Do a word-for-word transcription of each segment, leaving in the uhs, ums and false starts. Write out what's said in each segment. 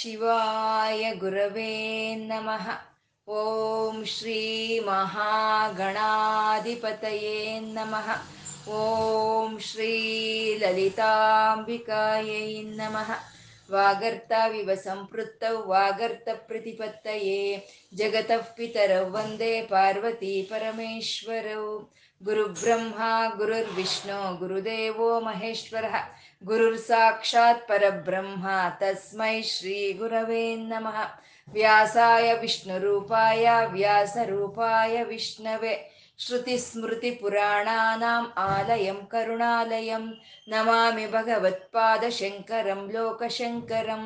ಶಿವಾಯ ಗುರವೇ ನಮಃ. ಓಂ ಶ್ರೀ ಮಹಾಗಣಾಧಿಪತಯೇ ನಮಃ. ಓಂ ಶ್ರೀ ಲಲಿತಾಂಬಿಕಾಯೈ ನಮಃ. ವಾಗರ್ತಾವಿವ ಸಂಪೃತ್ತೌ ವಾಗರ್ತ ಪ್ರತಿಪತ್ತಯೇ ಜಗತಃ ಪಿತರೌ ವಂದೇ ಪಾರ್ವತಿ ಪರಮೇಶ್ವರೌ. ಗುರುಬ್ರಹ್ಮ ಗುರುರ್ವಿಷ್ಣು ಗುರುದೇವೋ ಮಹೇಶ್ವರಃ. ಗುರುರ್ ಸಾಕ್ಷಾತ್ ಪರಬ್ರಹ್ಮ ತಸ್ಮೈ ಶ್ರೀ ಗುರವೇ ನಮಃ. ವ್ಯಾಸಾಯ ವಿಷ್ಣುರೂಪಾಯ ವ್ಯಾಸರೂಪಾಯ ವಿಷ್ಣವೇ. ಶ್ರುತಿಸ್ಮೃತಿಪುರಾಣಾನಾಂ ಆಲಯಂ ಕರುಣಾಲಯಂ. ನಮಾಮಿ ಭಗವತ್ಪಾದಶಂಕರಂ ಲೋಕಶಂಕರಂ.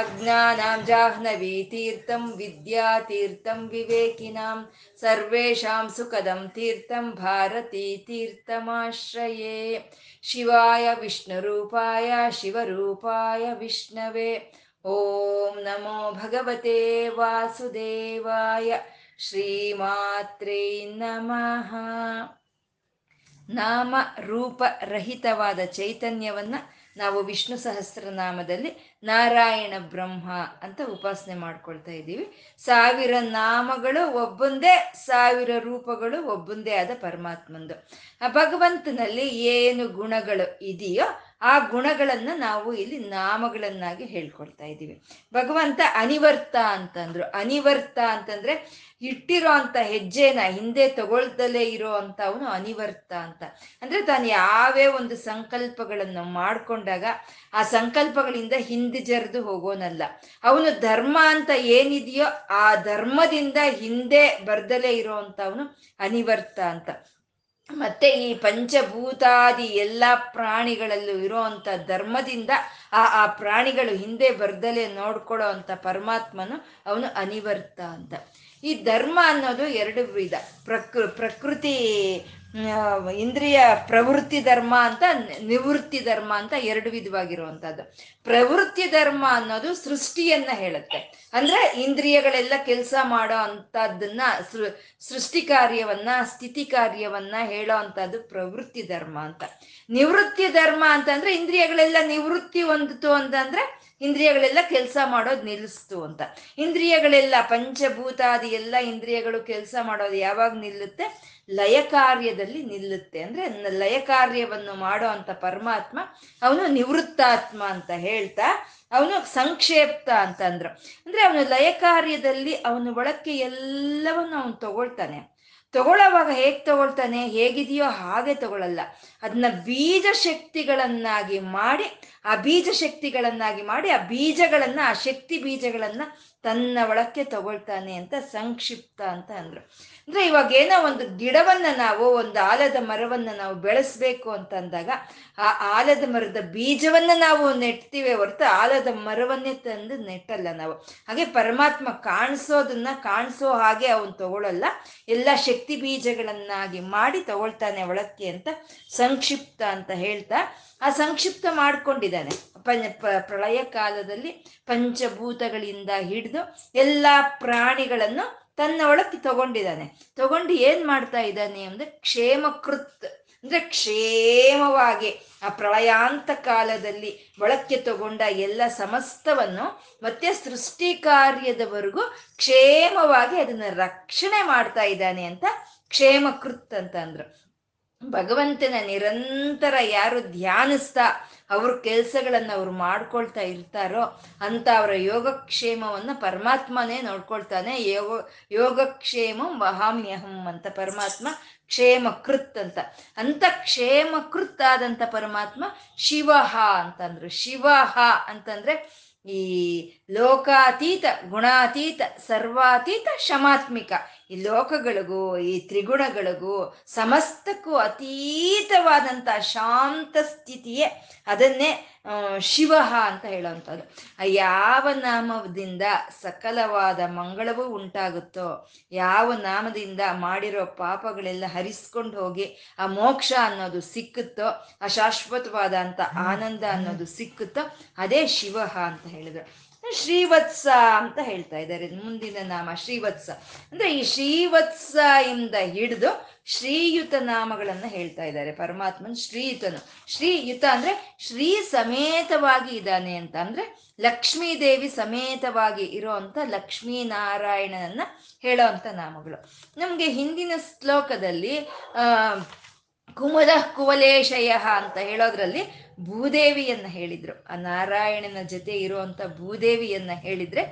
ಅಜ್ಞಾನಾಂ ಜಾಹ್ನವೀತೀರ್ಥಂ ವಿದ್ಯಾತೀರ್ಥಂ ವಿವೇಕಿನಾಂ. ಸರ್ವೇಷಾಂ ಸುಖದಂ ತೀರ್ಥಂ ಭಾರತೀತೀರ್ಥಮಾಶ್ರಯೇ. ಶಿವಾಯ ವಿಷ್ಣುರೂಪಾಯ ಶಿವರೂಪಾಯ ವಿಷ್ಣವೇ. ಓಂ ನಮೋ ಭಗವತೆ ವಾಸುದೇವಾಯ ಶ್ರೀಮಾತ್ರೇ ನಮಃ. ನಾಮ ರೂಪರಹಿತವಾದ ಚೈತನ್ಯವನ್ನು ನಾವು ವಿಷ್ಣು ಸಹಸ್ರನಾಮದಲ್ಲಿ ನಾರಾಯಣ ಬ್ರಹ್ಮ ಅಂತ ಉಪಾಸನೆ ಮಾಡ್ಕೊಳ್ತಾ ಇದ್ದೀವಿ. ಸಾವಿರ ನಾಮಗಳು ಒಬ್ಬೊಂದೇ, ಸಾವಿರ ರೂಪಗಳು ಒಬ್ಬೊಂದೇ ಆದ ಪರಮಾತ್ಮಂದು. ಆ ಭಗವಂತನಲ್ಲಿ ಏನು ಗುಣಗಳು ಇದೆಯೋ ಆ ಗುಣಗಳನ್ನು ನಾವು ಇಲ್ಲಿ ನಾಮಗಳನ್ನಾಗಿ ಹೇಳ್ಕೊಳ್ತಾ ಇದ್ದೀವಿ. ಭಗವಂತ ಅನಿವರ್ತ ಅಂತಂದ್ರು. ಅನಿವರ್ತ ಅಂತಂದ್ರೆ ಇಟ್ಟಿರೋ ಅಂಥ ಹೆಜ್ಜೆನ ಹಿಂದೆ ತಗೊಳ್ದಲೇ ಇರೋ ಅಂತ ಅವನು ಅನಿವರ್ತ ಅಂತ. ಅಂದರೆ ತಾನು ಯಾವೇ ಒಂದು ಸಂಕಲ್ಪಗಳನ್ನು ಮಾಡಿಕೊಂಡಾಗ ಆ ಸಂಕಲ್ಪಗಳಿಂದ ಹಿಂದೆ ಜರಿದು ಹೋಗೋನಲ್ಲ. ಅವನು ಧರ್ಮ ಅಂತ ಏನಿದೆಯೋ ಆ ಧರ್ಮದಿಂದ ಹಿಂದೆ ಬರ್ದಲೇ ಇರೋ ಅಂತ ಅವನು ಅನಿವರ್ತ ಅಂತ. ಮತ್ತೆ ಈ ಪಂಚಭೂತಾದಿ ಎಲ್ಲ ಪ್ರಾಣಿಗಳಲ್ಲೂ ಇರೋವಂಥ ಧರ್ಮದಿಂದ ಆ ಆ ಪ್ರಾಣಿಗಳು ಹಿಂದೆ ಬರ್ದಲೇ ನೋಡ್ಕೊಳ್ಳೋ ಅಂಥ ಪರಮಾತ್ಮನು ಅವನು ಅನಿವರ್ತ ಅಂತ. ಈ ಧರ್ಮ ಅನ್ನೋದು ಎರಡು ವಿಧ. ಪ್ರಕೃ ಪ್ರಕೃತಿ ಇಂದ್ರಿಯ ಪ್ರವೃತ್ತಿ ಧರ್ಮ ಅಂತ, ನಿವೃತ್ತಿ ಧರ್ಮ ಅಂತ ಎರಡು ವಿಧವಾಗಿರುವಂಥದ್ದು. ಪ್ರವೃತ್ತಿ ಧರ್ಮ ಅನ್ನೋದು ಸೃಷ್ಟಿಯನ್ನ ಹೇಳುತ್ತೆ. ಅಂದ್ರೆ ಇಂದ್ರಿಯಗಳೆಲ್ಲ ಕೆಲಸ ಮಾಡೋ ಅಂಥದ್ದನ್ನ, ಸೃಷ್ಟಿ ಕಾರ್ಯವನ್ನ ಸ್ಥಿತಿ ಕಾರ್ಯವನ್ನ ಹೇಳೋ ಅಂಥದ್ದು ಪ್ರವೃತ್ತಿ ಧರ್ಮ ಅಂತ. ನಿವೃತ್ತಿ ಧರ್ಮ ಅಂತಂದ್ರೆ ಇಂದ್ರಿಯಗಳೆಲ್ಲ ನಿವೃತ್ತಿ ಹೊಂದಿತು ಅಂತಂದ್ರೆ ಇಂದ್ರಿಯಗಳೆಲ್ಲ ಕೆಲಸ ಮಾಡೋದು ನಿಲ್ಲಿಸ್ತು ಅಂತ. ಇಂದ್ರಿಯಗಳೆಲ್ಲ ಪಂಚಭೂತಾದಿ ಎಲ್ಲ ಇಂದ್ರಿಯಗಳು ಕೆಲಸ ಮಾಡೋದು ಯಾವಾಗ ನಿಲ್ಲುತ್ತೆ? ಲಯ ಕಾರ್ಯದಲ್ಲಿ ನಿಲ್ಲುತ್ತೆ. ಅಂದ್ರೆ ಲಯ ಕಾರ್ಯವನ್ನು ಮಾಡೋ ಅಂತ ಪರಮಾತ್ಮ ಅವನು ನಿವೃತ್ತಾತ್ಮ ಅಂತ ಹೇಳ್ತಾ, ಅವನು ಸಂಕ್ಷೇಪ್ತ ಅಂತ ಅಂದ್ರು. ಅಂದ್ರೆ ಅವನು ಲಯ ಕಾರ್ಯದಲ್ಲಿ ಅವನು ಒಳಕ್ಕೆ ಎಲ್ಲವನ್ನು ಅವನು ತಗೊಳ್ತಾನೆ. ತಗೊಳ್ಳೋವಾಗ ಹೇಗೆ ತಗೊಳ್ತಾನೆ? ಹೇಗಿದೆಯೋ ಹಾಗೆ ತಗೊಳ್ಳಲ್ಲ. ಅದನ್ನ ಬೀಜ ಶಕ್ತಿಗಳನ್ನಾಗಿ ಮಾಡಿ, ಆ ಬೀಜ ಶಕ್ತಿಗಳನ್ನಾಗಿ ಮಾಡಿ ಆ ಬೀಜಗಳನ್ನ, ಆ ಶಕ್ತಿ ಬೀಜಗಳನ್ನ ತನ್ನ ಒಳಕ್ಕೆ ತಗೊಳ್ತಾನೆ ಅಂತ ಸಂಕ್ಷಿಪ್ತ ಅಂತ ಅಂದ್ರು. ಅಂದ್ರೆ ಇವಾಗ ಏನೋ ಒಂದು ಗಿಡವನ್ನ ನಾವು, ಒಂದು ಆಲದ ಮರವನ್ನ ನಾವು ಬೆಳೆಸ್ಬೇಕು ಅಂತ ಅಂದಾಗ ಆ ಆಲದ ಮರದ ಬೀಜವನ್ನ ನಾವು ನೆಟ್ತೀವಿ ಹೊರತು ಆಲದ ಮರವನ್ನೇ ತಂದು ನೆಟ್ಟಲ್ಲ ನಾವು. ಹಾಗೆ ಪರಮಾತ್ಮ ಕಾಣಿಸೋದನ್ನ ಕಾಣಿಸೋ ಹಾಗೆ ಅವನು ತಗೊಳ್ಳಲ್ಲ, ಎಲ್ಲ ಶಕ್ತಿ ಬೀಜಗಳನ್ನಾಗಿ ಮಾಡಿ ತಗೊಳ್ತಾನೆ ಒಳಕ್ಕೆ ಅಂತ ಸಂಕ್ಷಿಪ್ತ ಅಂತ ಹೇಳ್ತಾ ಆ ಸಂಕ್ಷಿಪ್ತ ಮಾಡ್ಕೊಂಡಿದ್ದಾನೆ. ಪ್ರಳಯ ಕಾಲದಲ್ಲಿ ಪಂಚಭೂತಗಳಿಂದ ಹಿಡಿದು ಎಲ್ಲ ಪ್ರಾಣಿಗಳನ್ನು ತನ್ನ ಒಳಕ್ಕೆ ತಗೊಂಡಿದ್ದಾನೆ. ತಗೊಂಡು ಏನ್ ಮಾಡ್ತಾ ಇದ್ದಾನೆ ಅಂದ್ರೆ ಕ್ಷೇಮಕೃತ್, ಅಂದ್ರೆ ಕ್ಷೇಮವಾಗಿ ಆ ಪ್ರಳಯಾಂತ ಕಾಲದಲ್ಲಿ ಒಳಕ್ಕೆ ತಗೊಂಡ ಎಲ್ಲ ಸಮಸ್ತವನ್ನು ಮತ್ತೆ ಸೃಷ್ಟಿ ಕಾರ್ಯದವರೆಗೂ ಕ್ಷೇಮವಾಗಿ ಅದನ್ನ ರಕ್ಷಣೆ ಮಾಡ್ತಾ ಇದ್ದಾನೆ ಅಂತ ಕ್ಷೇಮಕೃತ್ ಅಂತ ಅಂದ್ರು. ಭಗವಂತನ ನಿರಂತರ ಯಾರು ಧ್ಯಾನಿಸ್ತಾ ಅವ್ರ ಕೆಲಸಗಳನ್ನು ಅವ್ರು ಮಾಡ್ಕೊಳ್ತಾ ಇರ್ತಾರೋ ಅಂತ ಅವರ ಯೋಗಕ್ಷೇಮವನ್ನು ಪರಮಾತ್ಮನೇ ನೋಡ್ಕೊಳ್ತಾನೆ. ಯೋಗ ಯೋಗಕ್ಷೇಮ ವಹಾಮ್ಯಹಂ ಅಂತ ಪರಮಾತ್ಮ ಕ್ಷೇಮಕೃತ್ ಅಂತ. ಅಂತ ಕ್ಷೇಮಕೃತ್ ಆದಂಥ ಪರಮಾತ್ಮ ಶಿವಃ ಅಂತಂದ್ರು. ಶಿವಃ ಅಂತಂದ್ರೆ ಈ ಲೋಕಾತೀತ ಗುಣಾತೀತ ಸರ್ವಾತೀತ ಶಮಾತ್ಮಿಕ, ಈ ಲೋಕಗಳಿಗೂ ಈ ತ್ರಿಗುಣಗಳಿಗೂ ಸಮಸ್ತಕ್ಕೂ ಅತೀತವಾದಂಥ ಶಾಂತ ಸ್ಥಿತಿಯೇ, ಅದನ್ನೇ ಶಿವ ಅಂತ ಹೇಳುವಂಥದ್ದು. ಯಾವ ನಾಮದಿಂದ ಸಕಲವಾದ ಮಂಗಳವೂ ಉಂಟಾಗುತ್ತೋ, ಯಾವ ನಾಮದಿಂದ ಮಾಡಿರೋ ಪಾಪಗಳೆಲ್ಲ ಹರಿಸ್ಕೊಂಡು ಹೋಗಿ ಆ ಮೋಕ್ಷ ಅನ್ನೋದು ಸಿಕ್ಕುತ್ತೋ, ಆ ಶಾಶ್ವತವಾದಂಥ ಆನಂದ ಅನ್ನೋದು ಸಿಕ್ಕುತ್ತೋ, ಅದೇ ಶಿವ ಅಂತ ಹೇಳಿದ್ರು. ಶ್ರೀವತ್ಸ ಅಂತ ಹೇಳ್ತಾ ಇದ್ದಾರೆ. ಮುಂದಿನ ನಾಮ ಶ್ರೀವತ್ಸ ಅಂದ್ರೆ ಈ ಶ್ರೀವತ್ಸ ಇಂದ ಹಿಡಿದು ಶ್ರೀಯುತ ನಾಮಗಳನ್ನ ಹೇಳ್ತಾ ಇದ್ದಾರೆ. ಪರಮಾತ್ಮನ್ ಶ್ರೀಯುತನು, ಶ್ರೀಯುತ ಅಂದ್ರೆ ಶ್ರೀ ಸಮೇತವಾಗಿ ಇದ್ದಾನೆ ಅಂತ, ಅಂದ್ರೆ ಲಕ್ಷ್ಮೀ ದೇವಿ ಸಮೇತವಾಗಿ ಇರೋ ಅಂತ ಲಕ್ಷ್ಮೀನಾರಾಯಣನನ್ನ ಹೇಳೋ ಅಂತ ನಾಮಗಳು. ನಮ್ಗೆ ಹಿಂದಿನ ಶ್ಲೋಕದಲ್ಲಿ ಆ ಕುಮಲ ಕುವಲೇಶಯ ಅಂತ ಹೇಳೋದ್ರಲ್ಲಿ ಭೂದೇವಿಯನ್ನ ಹೇಳಿದ್ರು, ಆ ನಾರಾಯಣನ ಜೊತೆ ಇರುವಂತ ಭೂದೇವಿಯನ್ನ ಹೇಳಿದ್ರೆ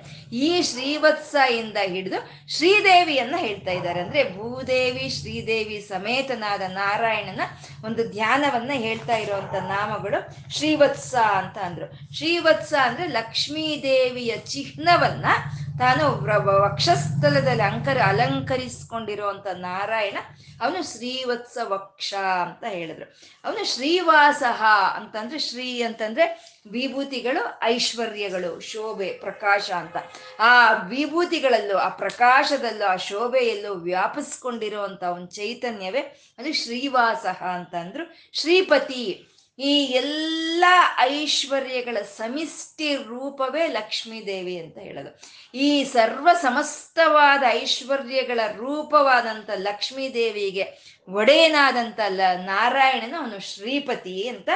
ಈ ಶ್ರೀವತ್ಸ ಇಂದ ಹಿಡಿದು ಶ್ರೀದೇವಿಯನ್ನ ಹೇಳ್ತಾ ಇದ್ದಾರೆ. ಅಂದ್ರೆ ಭೂದೇವಿ ಶ್ರೀದೇವಿ ಸಮೇತನಾದ ನಾರಾಯಣನ ಒಂದು ಧ್ಯಾನವನ್ನ ಹೇಳ್ತಾ ಇರುವಂತ ನಾಮಗಳು ಶ್ರೀವತ್ಸ ಅಂತ ಅಂದ್ರು. ಶ್ರೀವತ್ಸ ಅಂದ್ರೆ ಲಕ್ಷ್ಮೀ ದೇವಿಯ ಚಿಹ್ನವನ್ನ ತಾನು ವಕ್ಷಸ್ಥಲದಲ್ಲಿ ಅಂಕರ ಅಲಂಕರಿಸಿಕೊಂಡಿರುವಂತ ನಾರಾಯಣ ಅವನು ಶ್ರೀವತ್ಸ ವಕ್ಷ ಅಂತ ಹೇಳಿದ್ರು. ಅವನು ಶ್ರೀವಾಸ ಅಂತಂದ್ರೆ ಶ್ರೀ ಅಂತಂದ್ರೆ ವಿಭೂತಿಗಳು, ಐಶ್ವರ್ಯಗಳು, ಶೋಭೆ, ಪ್ರಕಾಶ ಅಂತ. ಆ ವಿಭೂತಿಗಳಲ್ಲೂ ಆ ಪ್ರಕಾಶದಲ್ಲೂ ಆ ಶೋಭೆಯಲ್ಲೂ ವ್ಯಾಪಿಸ್ಕೊಂಡಿರುವಂತ ಒಂದು ಚೈತನ್ಯವೇ ಅದು ಶ್ರೀವಾಸ ಅಂತ ಅಂದ್ರು. ಶ್ರೀಪತಿ, ಈ ಎಲ್ಲ ಐಶ್ವರ್ಯಗಳ ಸಮಿಷ್ಟಿ ರೂಪವೇ ಲಕ್ಷ್ಮೀ ದೇವಿ ಅಂತ ಹೇಳೋದು. ಈ ಸರ್ವ ಸಮಸ್ತವಾದ ಐಶ್ವರ್ಯಗಳ ರೂಪವಾದಂಥ ಲಕ್ಷ್ಮೀ ದೇವಿಗೆ ಒಡೆಯನಾದಂಥ ಲ ನಾರಾಯಣನು ಅವನು ಶ್ರೀಪತಿ ಅಂತ.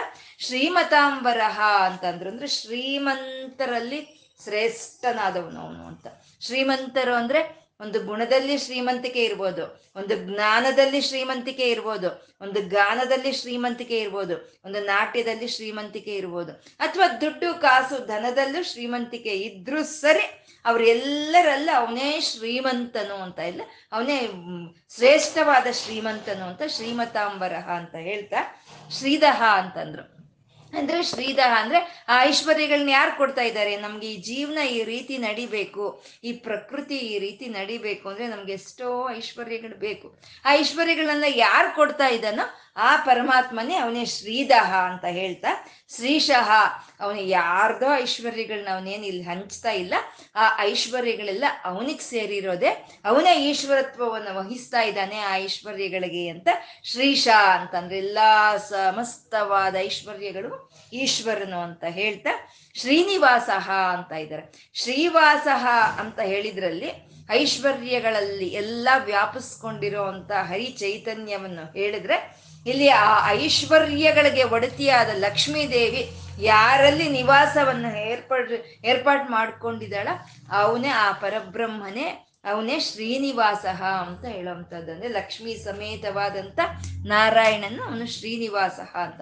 ಶ್ರೀಮತಾಂಬರಹ ಅಂತಂದ್ರು ಅಂದ್ರೆ ಶ್ರೀಮಂತರಲ್ಲಿ ಶ್ರೇಷ್ಠನಾದವನು ಅವನು ಅಂತ. ಶ್ರೀಮಂತರು ಅಂದ್ರೆ ಒಂದು ಗುಣದಲ್ಲಿ ಶ್ರೀಮಂತಿಕೆ ಇರ್ಬೋದು, ಒಂದು ಜ್ಞಾನದಲ್ಲಿ ಶ್ರೀಮಂತಿಕೆ ಇರ್ಬೋದು, ಒಂದು ಗಾನದಲ್ಲಿ ಶ್ರೀಮಂತಿಕೆ ಇರ್ಬೋದು, ಒಂದು ನಾಟ್ಯದಲ್ಲಿ ಶ್ರೀಮಂತಿಕೆ ಇರ್ಬೋದು, ಅಥವಾ ದುಡ್ಡು ಕಾಸು ಧನದಲ್ಲೂ ಶ್ರೀಮಂತಿಕೆ ಇದ್ರೂ ಸರಿ ಅವರೆಲ್ಲರಲ್ಲ ಅವನೇ ಶ್ರೀಮಂತನು ಅಂತ, ಇಲ್ಲ ಅವನೇ ಶ್ರೇಷ್ಠವಾದ ಶ್ರೀಮಂತನು ಅಂತ ಶ್ರೀಮತಾಂಬರಹ ಅಂತ ಹೇಳ್ತಾ ಶ್ರೀದಹ ಅಂತಂದ್ರು. ಅಂದ್ರೆ ಶ್ರೀದಹ ಅಂದ್ರೆ ಆ ಐಶ್ವರ್ಯಗಳನ್ನ ಯಾರು ಕೊಡ್ತಾ ಇದ್ದಾರೆ? ನಮ್ಗೆ ಈ ಜೀವನ ಈ ರೀತಿ ನಡಿಬೇಕು, ಈ ಪ್ರಕೃತಿ ಈ ರೀತಿ ನಡಿಬೇಕು ಅಂದ್ರೆ ನಮ್ಗೆ ಎಷ್ಟೋ ಐಶ್ವರ್ಯಗಳು ಬೇಕು. ಆ ಐಶ್ವರ್ಯಗಳನ್ನ ಯಾರು ಕೊಡ್ತಾ ಇದ್ದಾನೋ ಆ ಪರಮಾತ್ಮನೇ ಅವನೇ ಶ್ರೀದಹ ಅಂತ ಹೇಳ್ತಾ ಶ್ರೀಶಃ ಅವನು ಯಾರ್ದೋ ಐಶ್ವರ್ಯಗಳನ್ನ ಅವನೇನು ಇಲ್ಲಿ ಹಂಚ್ತಾ ಇಲ್ಲ, ಆ ಐಶ್ವರ್ಯಗಳೆಲ್ಲ ಅವನಿಗೆ ಸೇರಿರೋದೆ, ಅವನೇ ಈಶ್ವರತ್ವವನ್ನು ವಹಿಸ್ತಾ ಇದ್ದಾನೆ ಆ ಐಶ್ವರ್ಯಗಳಿಗೆ ಅಂತ ಶ್ರೀಶ ಅಂತಂದ್ರೆ ಎಲ್ಲ ಸಮಸ್ತವಾದ ಐಶ್ವರ್ಯಗಳು ಈಶ್ವರನು ಅಂತ ಹೇಳ್ತಾ ಶ್ರೀನಿವಾಸ ಅಂತ ಇದ್ದಾರೆ. ಶ್ರೀವಾಸ ಅಂತ ಹೇಳಿದ್ರಲ್ಲಿ ಐಶ್ವರ್ಯಗಳಲ್ಲಿ ಎಲ್ಲ ವ್ಯಾಪಿಸ್ಕೊಂಡಿರುವಂತ ಹರಿ ಚೈತನ್ಯವನ್ನು ಹೇಳಿದ್ರೆ, ಇಲ್ಲಿ ಆ ಐಶ್ವರ್ಯಗಳಿಗೆ ಒಡತಿಯಾದ ಲಕ್ಷ್ಮೀ ದೇವಿ ಯಾರಲ್ಲಿ ನಿವಾಸವನ್ನು ಏರ್ಪಡ್ ಏರ್ಪಾಟ್ ಮಾಡ್ಕೊಂಡಿದ್ದಾಳ ಅವನೇ ಆ ಪರಬ್ರಹ್ಮನೇ, ಅವನೇ ಶ್ರೀನಿವಾಸ ಅಂತ ಹೇಳುವಂಥದ್ದು. ಅಂದ್ರೆ ಲಕ್ಷ್ಮೀ ಸಮೇತವಾದಂಥ ನಾರಾಯಣನ ಅವನು ಶ್ರೀನಿವಾಸ ಅಂತ.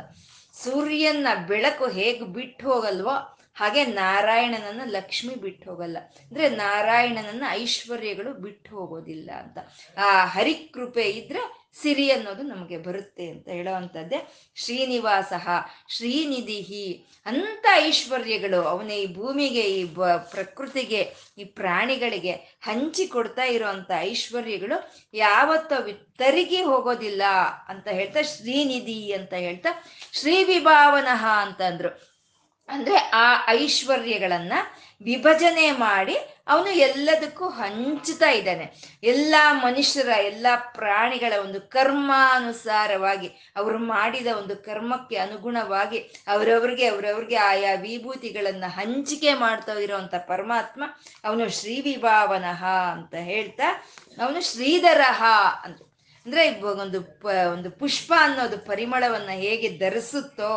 ಸೂರ್ಯನ ಬೆಳಕು ಹೇಗೆ ಬಿಟ್ಟು ಹೋಗಲ್ವೋ ಹಾಗೆ ನಾರಾಯಣನನ್ನು ಲಕ್ಷ್ಮಿ ಬಿಟ್ಟು ಹೋಗಲ್ಲ, ಅಂದರೆ ನಾರಾಯಣನನ್ನು ಐಶ್ವರ್ಯಗಳು ಬಿಟ್ಟು ಹೋಗೋದಿಲ್ಲ ಅಂತ. ಆ ಹರಿಕೃಪೆ ಇದ್ರೆ ಸಿರಿ ಅನ್ನೋದು ನಮಗೆ ಬರುತ್ತೆ ಅಂತ ಹೇಳೋವಂಥದ್ದೇ ಶ್ರೀನಿವಾಸ ಶ್ರೀನಿಧಿ ಅಂಥ ಐಶ್ವರ್ಯಗಳು ಅವನೇ ಈ ಭೂಮಿಗೆ ಈ ಬ ಪ್ರಕೃತಿಗೆ ಈ ಪ್ರಾಣಿಗಳಿಗೆ ಹಂಚಿಕೊಡ್ತಾ ಇರೋವಂಥ ಐಶ್ವರ್ಯಗಳು ಯಾವತ್ತೂ ವಿತರಿಗಿ ಹೋಗೋದಿಲ್ಲ ಅಂತ ಹೇಳ್ತಾ ಶ್ರೀನಿಧಿ ಅಂತ ಹೇಳ್ತಾ ಶ್ರೀವಿಭಾವನಃ ಅಂತಂದ್ರು. ಅಂದರೆ ಆ ಐಶ್ವರ್ಯಗಳನ್ನು ವಿಭಜನೆ ಮಾಡಿ ಅವನು ಎಲ್ಲದಕ್ಕೂ ಹಂಚುತ್ತಾ ಇದ್ದಾನೆ. ಎಲ್ಲ ಮನುಷ್ಯರ ಎಲ್ಲ ಪ್ರಾಣಿಗಳ ಒಂದು ಕರ್ಮಾನುಸಾರವಾಗಿ ಅವರು ಮಾಡಿದ ಒಂದು ಕರ್ಮಕ್ಕೆ ಅನುಗುಣವಾಗಿ ಅವರವ್ರಿಗೆ ಅವರವ್ರಿಗೆ ಆಯಾ ವಿಭೂತಿಗಳನ್ನು ಹಂಚಿಕೆ ಮಾಡ್ತಾ ಇರೋವಂಥ ಪರಮಾತ್ಮ ಅವನು ಶ್ರೀವಿಭಾವನಃ ಅಂತ ಹೇಳ್ತಾ ಅವನು ಶ್ರೀಧರಃ ಅಂತ. ಅಂದರೆ ಒಂದು ಪ ಒಂದು ಪುಷ್ಪ ಅನ್ನೋದು ಪರಿಮಳವನ್ನು ಹೇಗೆ ಧರಿಸುತ್ತೋ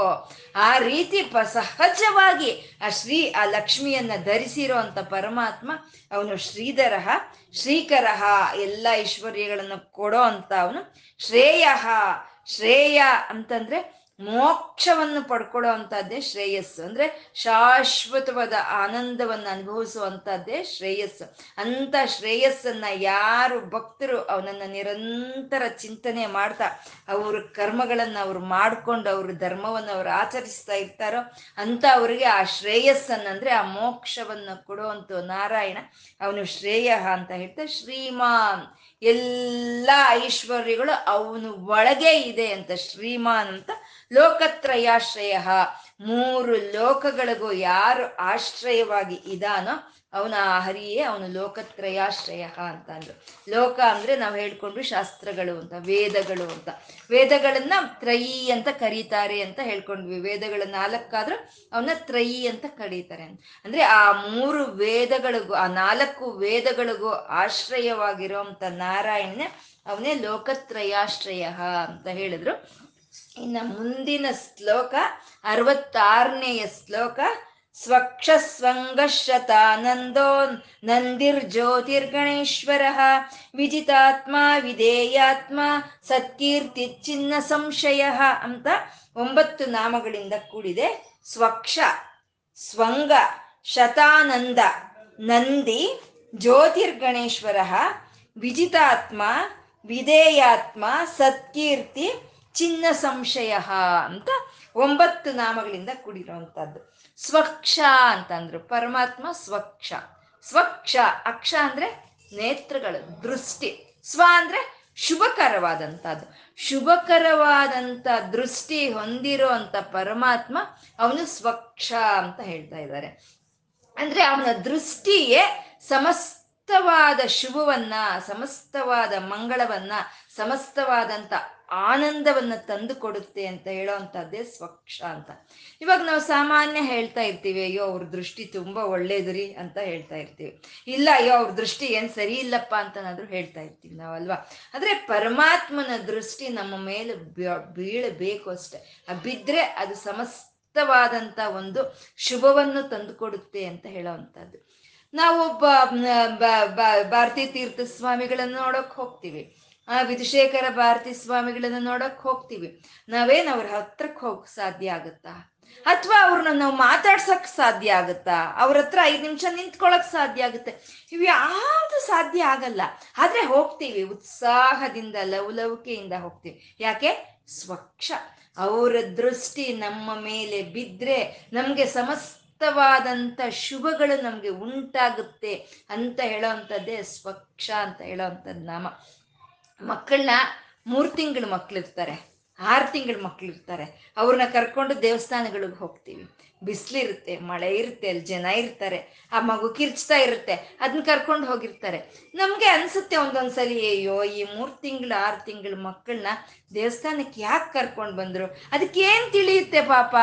ಆ ರೀತಿ ಪ ಸಹಜವಾಗಿ ಆ ಶ್ರೀ ಆ ಲಕ್ಷ್ಮಿಯನ್ನು ಧರಿಸಿರೋ ಅಂಥ ಪರಮಾತ್ಮ ಅವನು ಶ್ರೀಧರ ಶ್ರೀಕರ ಎಲ್ಲ ಐಶ್ವರ್ಯಗಳನ್ನು ಕೊಡೋ ಅಂತ ಅವನು. ಶ್ರೇಯ ಶ್ರೇಯ ಅಂತಂದರೆ ಮೋಕ್ಷವನ್ನು ಪಡ್ಕೊಳ್ಳೋ ಅಂಥದ್ದೇ ಶ್ರೇಯಸ್ಸು, ಅಂದರೆ ಶಾಶ್ವತವಾದ ಆನಂದವನ್ನು ಅನುಭವಿಸುವಂಥದ್ದೇ ಶ್ರೇಯಸ್ಸು. ಅಂಥ ಶ್ರೇಯಸ್ಸನ್ನು ಯಾರು ಭಕ್ತರು ಅವನನ್ನು ನಿರಂತರ ಚಿಂತನೆ ಮಾಡ್ತಾ ಅವ್ರ ಕರ್ಮಗಳನ್ನು ಅವ್ರು ಮಾಡಿಕೊಂಡು ಅವ್ರ ಧರ್ಮವನ್ನು ಅವ್ರು ಆಚರಿಸ್ತಾ ಇರ್ತಾರೋ ಅಂಥ ಅವರಿಗೆ ಆ ಶ್ರೇಯಸ್ಸನ್ನು ಅಂದರೆ ಆ ಮೋಕ್ಷವನ್ನು ಕೊಡುವಂಥ ನಾರಾಯಣ ಅವನು ಶ್ರೇಯ ಅಂತ ಹೇಳ್ತಾ ಶ್ರೀಮಾನ್ ಎಲ್ಲ ಐಶ್ವರ್ಯಗಳು ಅವನು ಒಳಗೆ ಇದೆ ಅಂತ ಶ್ರೀಮಾನ್ ಅಂತ ಲೋಕತ್ರಯಾಶ್ರಯ, ಮೂರು ಲೋಕಗಳಿಗೂ ಯಾರು ಆಶ್ರಯವಾಗಿ ಇದಾನೋ ಅವನ ಆ ಹರಿಯೇ ಅವನು ಲೋಕತ್ರಯಾಶ್ರಯ ಅಂತಂದ್ರು. ಲೋಕ ಅಂದ್ರೆ ನಾವು ಹೇಳ್ಕೊಂಡ್ವಿ ಶಾಸ್ತ್ರಗಳು ಅಂತ, ವೇದಗಳು ಅಂತ. ವೇದಗಳನ್ನ ತ್ರಯಿ ಅಂತ ಕರೀತಾರೆ ಅಂತ ಹೇಳ್ಕೊಂಡ್ವಿ. ವೇದಗಳ ನಾಲ್ಕಾದ್ರೂ ಅವನ್ನ ತ್ರಯಿ ಅಂತ ಕರೀತಾರೆ. ಅಂದ್ರೆ ಆ ಮೂರು ವೇದಗಳಿಗೂ, ಆ ನಾಲ್ಕು ವೇದಗಳಿಗೂ ಆಶ್ರಯವಾಗಿರೋ ಅಂತ ನಾರಾಯಣನೇ ಅವನೇ ಲೋಕತ್ರಯಾಶ್ರಯ ಅಂತ ಹೇಳಿದ್ರು. ಇನ್ನು ಮುಂದಿನ ಶ್ಲೋಕ ಅರವತ್ತಾರನೆಯ ಶ್ಲೋಕ. ಸ್ವಕ್ಷ ಸ್ವಂಗಶತಾನಂದೋ ನಂದಿರ್ಜ್ಯೋತಿರ್ಗಣೇಶ್ವರ ವಿಜಿತಾತ್ಮ ವಿಧೇಯಾತ್ಮ ಸತ್ಕೀರ್ತಿ ಚಿನ್ನ ಸಂಶಯ ಅಂತ ಒಂಬತ್ತು ನಾಮಗಳಿಂದ ಕೂಡಿದೆ. ಸ್ವಕ್ಷ, ಸ್ವಂಗ, ಶತಾನಂದ, ನಂದಿ, ಜ್ಯೋತಿರ್ಗಣೇಶ್ವರ, ವಿಜಿತಾತ್ಮ, ವಿಧೇಯಾತ್ಮ, ಸತ್ಕೀರ್ತಿ, ಚಿನ್ನ ಸಂಶಯ ಅಂತ ಒಂಬತ್ತು ನಾಮಗಳಿಂದ ಕೂಡಿರುವಂಥದ್ದು. ಸ್ವಕ್ಷ ಅಂತಂದ್ರು. ಪರಮಾತ್ಮ ಸ್ವಕ್ಷ. ಸ್ವಕ್ಷ ಅಕ್ಷ ಅಂದ್ರೆ ನೇತ್ರಗಳು, ದೃಷ್ಟಿ. ಸ್ವ ಅಂದ್ರೆ ಶುಭಕರವಾದಂಥದ್ದು. ಶುಭಕರವಾದಂಥ ದೃಷ್ಟಿ ಹೊಂದಿರೋ ಅಂತ ಪರಮಾತ್ಮ ಅವನು ಸ್ವಕ್ಷ ಅಂತ ಹೇಳ್ತಾ ಇದ್ದಾರೆ. ಅಂದ್ರೆ ಅವನ ದೃಷ್ಟಿಯೇ ಸಮಸ್ತ ಸಮಸ್ತವಾದ ಶುಭವನ್ನ, ಸಮಸ್ತವಾದ ಮಂಗಳವನ್ನ, ಸಮಸ್ತವಾದಂತ ಆನಂದವನ್ನ ತಂದು ಕೊಡುತ್ತೆ ಅಂತ ಹೇಳೋ ಅಂತದ್ದೇ ಸ್ವಕ್ಷ ಅಂತ. ಇವಾಗ ನಾವು ಸಾಮಾನ್ಯ ಹೇಳ್ತಾ ಇರ್ತೀವಿ, ಅಯ್ಯೋ ಅವ್ರ ದೃಷ್ಟಿ ತುಂಬಾ ಒಳ್ಳೇದ್ರಿ ಅಂತ ಹೇಳ್ತಾ ಇರ್ತೀವಿ. ಇಲ್ಲ, ಅಯ್ಯೋ ಅವ್ರ ದೃಷ್ಟಿ ಏನ್ ಸರಿ ಇಲ್ಲಪ್ಪ ಅಂತನಾದ್ರೂ ಹೇಳ್ತಾ ಇರ್ತೀವಿ ನಾವಲ್ವಾ. ಆದ್ರೆ ಪರಮಾತ್ಮನ ದೃಷ್ಟಿ ನಮ್ಮ ಮೇಲೆ ಬೀಳಬೇಕು ಅಷ್ಟೆ. ಬಿದ್ರೆ ಅದು ಸಮಸ್ತವಾದಂತ ಒಂದು ಶುಭವನ್ನು ತಂದುಕೊಡುತ್ತೆ ಅಂತ ಹೇಳೋ ಅಂತದ್ದು. ನಾವೊಬ್ಬ ಭಾರತೀ ತೀರ್ಥ ಸ್ವಾಮಿಗಳನ್ನು ನೋಡೋಕೆ ಹೋಗ್ತೀವಿ, ಆ ವಿಧುಶೇಖರ ಭಾರತೀ ಸ್ವಾಮಿಗಳನ್ನು ನೋಡೋಕೆ ಹೋಗ್ತೀವಿ. ನಾವೇನು ಅವ್ರ ಹತ್ರಕ್ಕೆ ಹೋಗಕ್ಕೆ ಸಾಧ್ಯ ಆಗುತ್ತಾ? ಅಥವಾ ಅವ್ರನ್ನ ನಾವು ಮಾತಾಡ್ಸಕ್ ಸಾಧ್ಯ ಆಗುತ್ತಾ? ಅವ್ರ ಹತ್ರ ಐದು ನಿಮಿಷ ನಿಂತ್ಕೊಳ್ಳೋಕೆ ಸಾಧ್ಯ ಆಗುತ್ತೆ? ಇವು ಯಾವುದು ಸಾಧ್ಯ ಆಗಲ್ಲ. ಆದ್ರೆ ಹೋಗ್ತೀವಿ, ಉತ್ಸಾಹದಿಂದ ಲವಲವಿಕೆಯಿಂದ ಹೋಗ್ತೀವಿ. ಯಾಕೆ? ಸ್ವಕ್ಷ. ಅವರ ದೃಷ್ಟಿ ನಮ್ಮ ಮೇಲೆ ಬಿದ್ರೆ ನಮ್ಗೆ ಸಮಸ್ತ ವಾದಂತ ಶುಭಗಳು ನಮ್ಗೆ ಉಂಟಾಗುತ್ತೆ ಅಂತ ಹೇಳೋವಂಥದ್ದೇ ಸ್ವಕ್ಷ ಅಂತ ಹೇಳೋವಂಥದ್ದು ನಾಮ. ಮಕ್ಕಳನ್ನ ಮೂರು ತಿಂಗಳು ಮಕ್ಕಳಿರ್ತಾರೆ, ಆರು ತಿಂಗಳು ಮಕ್ಕಳಿರ್ತಾರೆ, ಅವ್ರನ್ನ ಕರ್ಕೊಂಡು ದೇವಸ್ಥಾನಗಳಿಗೆ ಹೋಗ್ತೀವಿ. ಬಿಸಿಲಿರುತ್ತೆ, ಮಳೆ ಇರುತ್ತೆ, ಅಲ್ಲಿ ಜನ ಇರ್ತಾರೆ, ಆ ಮಗು ಕಿರ್ಚ್ತಾ ಇರುತ್ತೆ, ಅದನ್ನ ಕರ್ಕೊಂಡು ಹೋಗಿರ್ತಾರೆ. ನಮಗೆ ಅನಿಸುತ್ತೆ ಒಂದೊಂದ್ಸಲಿ, ಅಯ್ಯೋ ಈ ಮೂರು ತಿಂಗಳು ಆರು ತಿಂಗಳು ಮಕ್ಕಳನ್ನ ದೇವಸ್ಥಾನಕ್ಕೆ ಯಾಕೆ ಕರ್ಕೊಂಡು ಬಂದರು, ಅದಕ್ಕೇನು ತಿಳಿಯುತ್ತೆ ಪಾಪ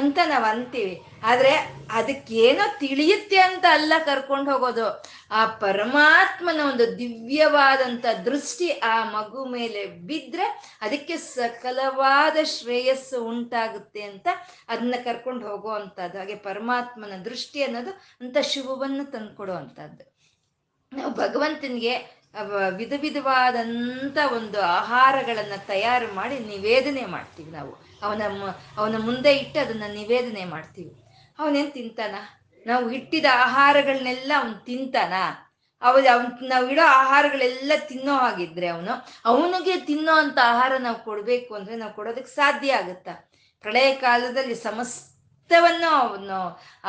ಅಂತ ನಾವು ಅಂತೀವಿ. ಆದರೆ ಅದಕ್ಕೇನೋ ತಿಳಿಯುತ್ತೆ ಅಂತ ಅಲ್ಲ ಕರ್ಕೊಂಡು ಹೋಗೋದು. ಆ ಪರಮಾತ್ಮನ ಒಂದು ದಿವ್ಯವಾದಂಥ ದೃಷ್ಟಿ ಆ ಮಗು ಮೇಲೆ ಬಿದ್ದರೆ ಅದಕ್ಕೆ ಸಕಲವಾದ ಶ್ರೇಯಸ್ಸು ಉಂಟಾಗುತ್ತೆ ಅಂತ ಅದನ್ನ ಕರ್ಕೊಂಡು ಹೋಗುವಂಥದ್ದು. ಹಾಗೆ ಪರಮಾತ್ಮನ ದೃಷ್ಟಿ ಅನ್ನೋದು ಅಂಥ ಶುಭವನ್ನು ತಂದುಕೊಡುವಂಥದ್ದು. ನಾವು ಭಗವಂತನಿಗೆ ವಿಧ ವಿಧವಾದಂಥ ಒಂದು ಆಹಾರಗಳನ್ನು ತಯಾರು ಮಾಡಿ ನಿವೇದನೆ ಮಾಡ್ತೀವಿ. ನಾವು ಅವನ ಅವನ ಮುಂದೆ ಇಟ್ಟು ಅದನ್ನು ನಿವೇದನೆ ಮಾಡ್ತೀವಿ. ಅವನೇನು ತಿಂತಾನ? ನಾವು ಇಟ್ಟಿದ ಆಹಾರಗಳನ್ನೆಲ್ಲ ಅವನು ತಿಂತಾನ? ಅವನು ಅವನ್ ನಾವು ಇಡೋ ಆಹಾರಗಳೆಲ್ಲ ತಿನ್ನೋ ಹಾಗಿದ್ರೆ ಅವನು ಅವನಿಗೆ ತಿನ್ನೋ ಅಂಥ ಆಹಾರ ನಾವು ಕೊಡಬೇಕು ಅಂದರೆ ನಾವು ಕೊಡೋದಕ್ಕೆ ಸಾಧ್ಯ ಆಗುತ್ತಾ? ಪ್ರಳಯ ಕಾಲದಲ್ಲಿ ಸಮಸ್ತ ವನ್ನು ಅವನು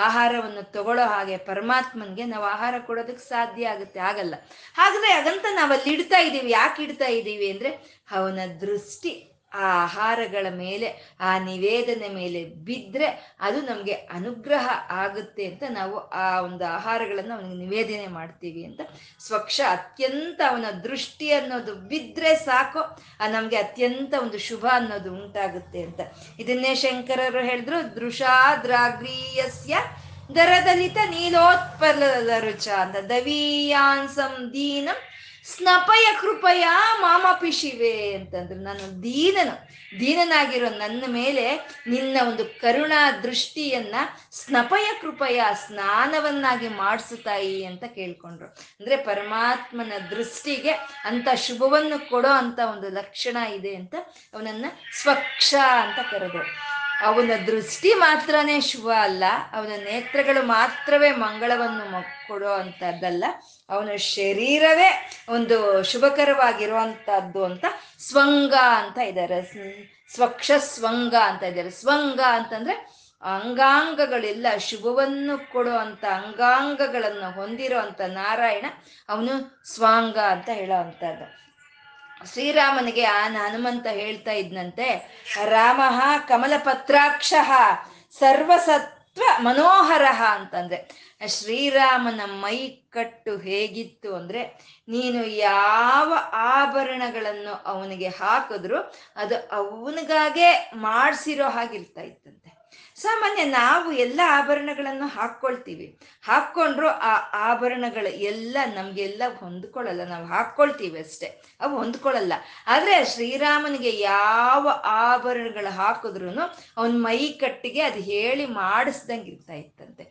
ಆಹಾರವನ್ನು ತಗೊಳ್ಳೋ ಹಾಗೆ ಪರಮಾತ್ಮನ್ಗೆ ನಾವು ಆಹಾರ ಕೊಡೋದಕ್ಕೆ ಸಾಧ್ಯ ಆಗುತ್ತೆ? ಆಗಲ್ಲ. ಹಾಗಾದ್ರೆ ಹಾಗಂತ ನಾವಲ್ಲಿ ಇಡ್ತಾ ಇದ್ದೀವಿ. ಯಾಕೆ ಇಡ್ತಾ ಇದ್ದೀವಿ ಅಂದ್ರೆ ಅವನ ದೃಷ್ಟಿ ಆ ಆಹಾರಗಳ ಮೇಲೆ, ಆ ನಿವೇದನೆ ಮೇಲೆ ಬಿದ್ದರೆ ಅದು ನಮಗೆ ಅನುಗ್ರಹ ಆಗುತ್ತೆ ಅಂತ ನಾವು ಆ ಒಂದು ಆಹಾರಗಳನ್ನು ಅವನಿಗೆ ನಿವೇದನೆ ಮಾಡ್ತೀವಿ ಅಂತ. ಸ್ವಕ್ಷ ಅತ್ಯಂತ ಅವನ ದೃಷ್ಟಿ ಅನ್ನೋದು ಬಿದ್ದರೆ ಸಾಕು, ನಮಗೆ ಅತ್ಯಂತ ಒಂದು ಶುಭ ಅನ್ನೋದು ಉಂಟಾಗುತ್ತೆ ಅಂತ. ಇದನ್ನೇ ಶಂಕರರು ಹೇಳಿದ್ರು, ದೃಶಾ ದ್ರಾಗ್ರೀಯಸ್ಯ ದರದಲಿತ ನೀಲೋತ್ಪಲದ ರುಚ ಅಂತ. ದವೀಯಾಂಸಂ ದೀನಂ ಸ್ನಪಯ ಕೃಪಯ ಮಾಮಪಿ ಶಿವೆ ಅಂತಂದ್ರು. ನಾನು ದೀನನು, ದೀನನಾಗಿರೋ ನನ್ನ ಮೇಲೆ ನಿನ್ನ ಒಂದು ಕರುಣಾ ದೃಷ್ಟಿಯನ್ನ ಸ್ನಪಯ ಕೃಪಯ, ಸ್ನಾನವನ್ನಾಗಿ ಮಾಡಿಸು ತಾಯಿ ಅಂತ ಕೇಳ್ಕೊಂಡ್ರು. ಅಂದ್ರೆ ಪರಮಾತ್ಮನ ದೃಷ್ಟಿಗೆ ಅಂತ ಶುಭವನ್ನು ಕೊಡೋ ಅಂತ ಒಂದು ಲಕ್ಷಣ ಇದೆ ಅಂತ ಅವನನ್ನ ಸ್ವಕ್ಷ ಅಂತ ಕರೆದ್ರು. ಅವನ ದೃಷ್ಟಿ ಮಾತ್ರನೇ ಶುಭ ಅಲ್ಲ, ಅವನ ನೇತ್ರಗಳು ಮಾತ್ರವೇ ಮಂಗಳವನ್ನು ಕೊಡೋ ಅಂಥದ್ದಲ್ಲ, ಅವನ ಶರೀರವೇ ಒಂದು ಶುಭಕರವಾಗಿರುವಂಥದ್ದು ಅಂತ ಸ್ವಂಗ ಅಂತ ಇದ್ದಾರೆ. ಸ್ವಕ್ಷ ಸ್ವಂಗ ಅಂತ ಇದ್ದಾರೆ. ಸ್ವಂಗ ಅಂತಂದ್ರೆ ಅಂಗಾಂಗಗಳೆಲ್ಲ ಶುಭವನ್ನು ಕೊಡೋ ಅಂಥ ಅಂಗಾಂಗಗಳನ್ನು ಹೊಂದಿರೋ ಅಂಥ ನಾರಾಯಣ ಅವನು ಸ್ವಾಂಗ ಅಂತ ಹೇಳೋ ಅಂಥದ್ದು. ಶ್ರೀರಾಮನಿಗೆ ಆ ಹನುಮಂತ ಹೇಳ್ತಾ ಇದ್ನಂತೆ, ರಾಮ ಕಮಲಪತ್ರಾಕ್ಷ ಸರ್ವಸತ್ವ ಮನೋಹರ ಅಂತಂದ್ರೆ, ಶ್ರೀರಾಮನ ಮೈ ಕಟ್ಟು ಹೇಗಿತ್ತು ಅಂದ್ರೆ, ನೀನು ಯಾವ ಆಭರಣಗಳನ್ನು ಅವನಿಗೆ ಹಾಕಿದ್ರು ಅದು ಅವನಿಗಾಗೆ ಮಾಡಿಸಿರೋ ಹಾಗಿರ್ತಾ ಇತ್ತಂತೆ. ಸಾಮಾನ್ಯ ನಾವು ಎಲ್ಲ ಆಭರಣಗಳನ್ನು ಹಾಕ್ಕೊಳ್ತೀವಿ, ಹಾಕ್ಕೊಂಡ್ರು ಆ ಆಭರಣಗಳು ಎಲ್ಲ ನಮಗೆಲ್ಲ ಹೊಂದ್ಕೊಳ್ಳಲ್ಲ, ನಾವು ಹಾಕ್ಕೊಳ್ತೀವಿ ಅಷ್ಟೇ, ಅವು ಹೊಂದ್ಕೊಳ್ಳಲ್ಲ. ಆದರೆ ಶ್ರೀರಾಮನಿಗೆ ಯಾವ ಆಭರಣಗಳು ಹಾಕಿದ್ರು ಅವನ ಮೈಕಟ್ಟಿಗೆ ಅದು ಹೇಳಿ ಮಾಡಿಸ್ದಂಗೆ ಇರ್ತಾ ಇತ್ತಂತೆ.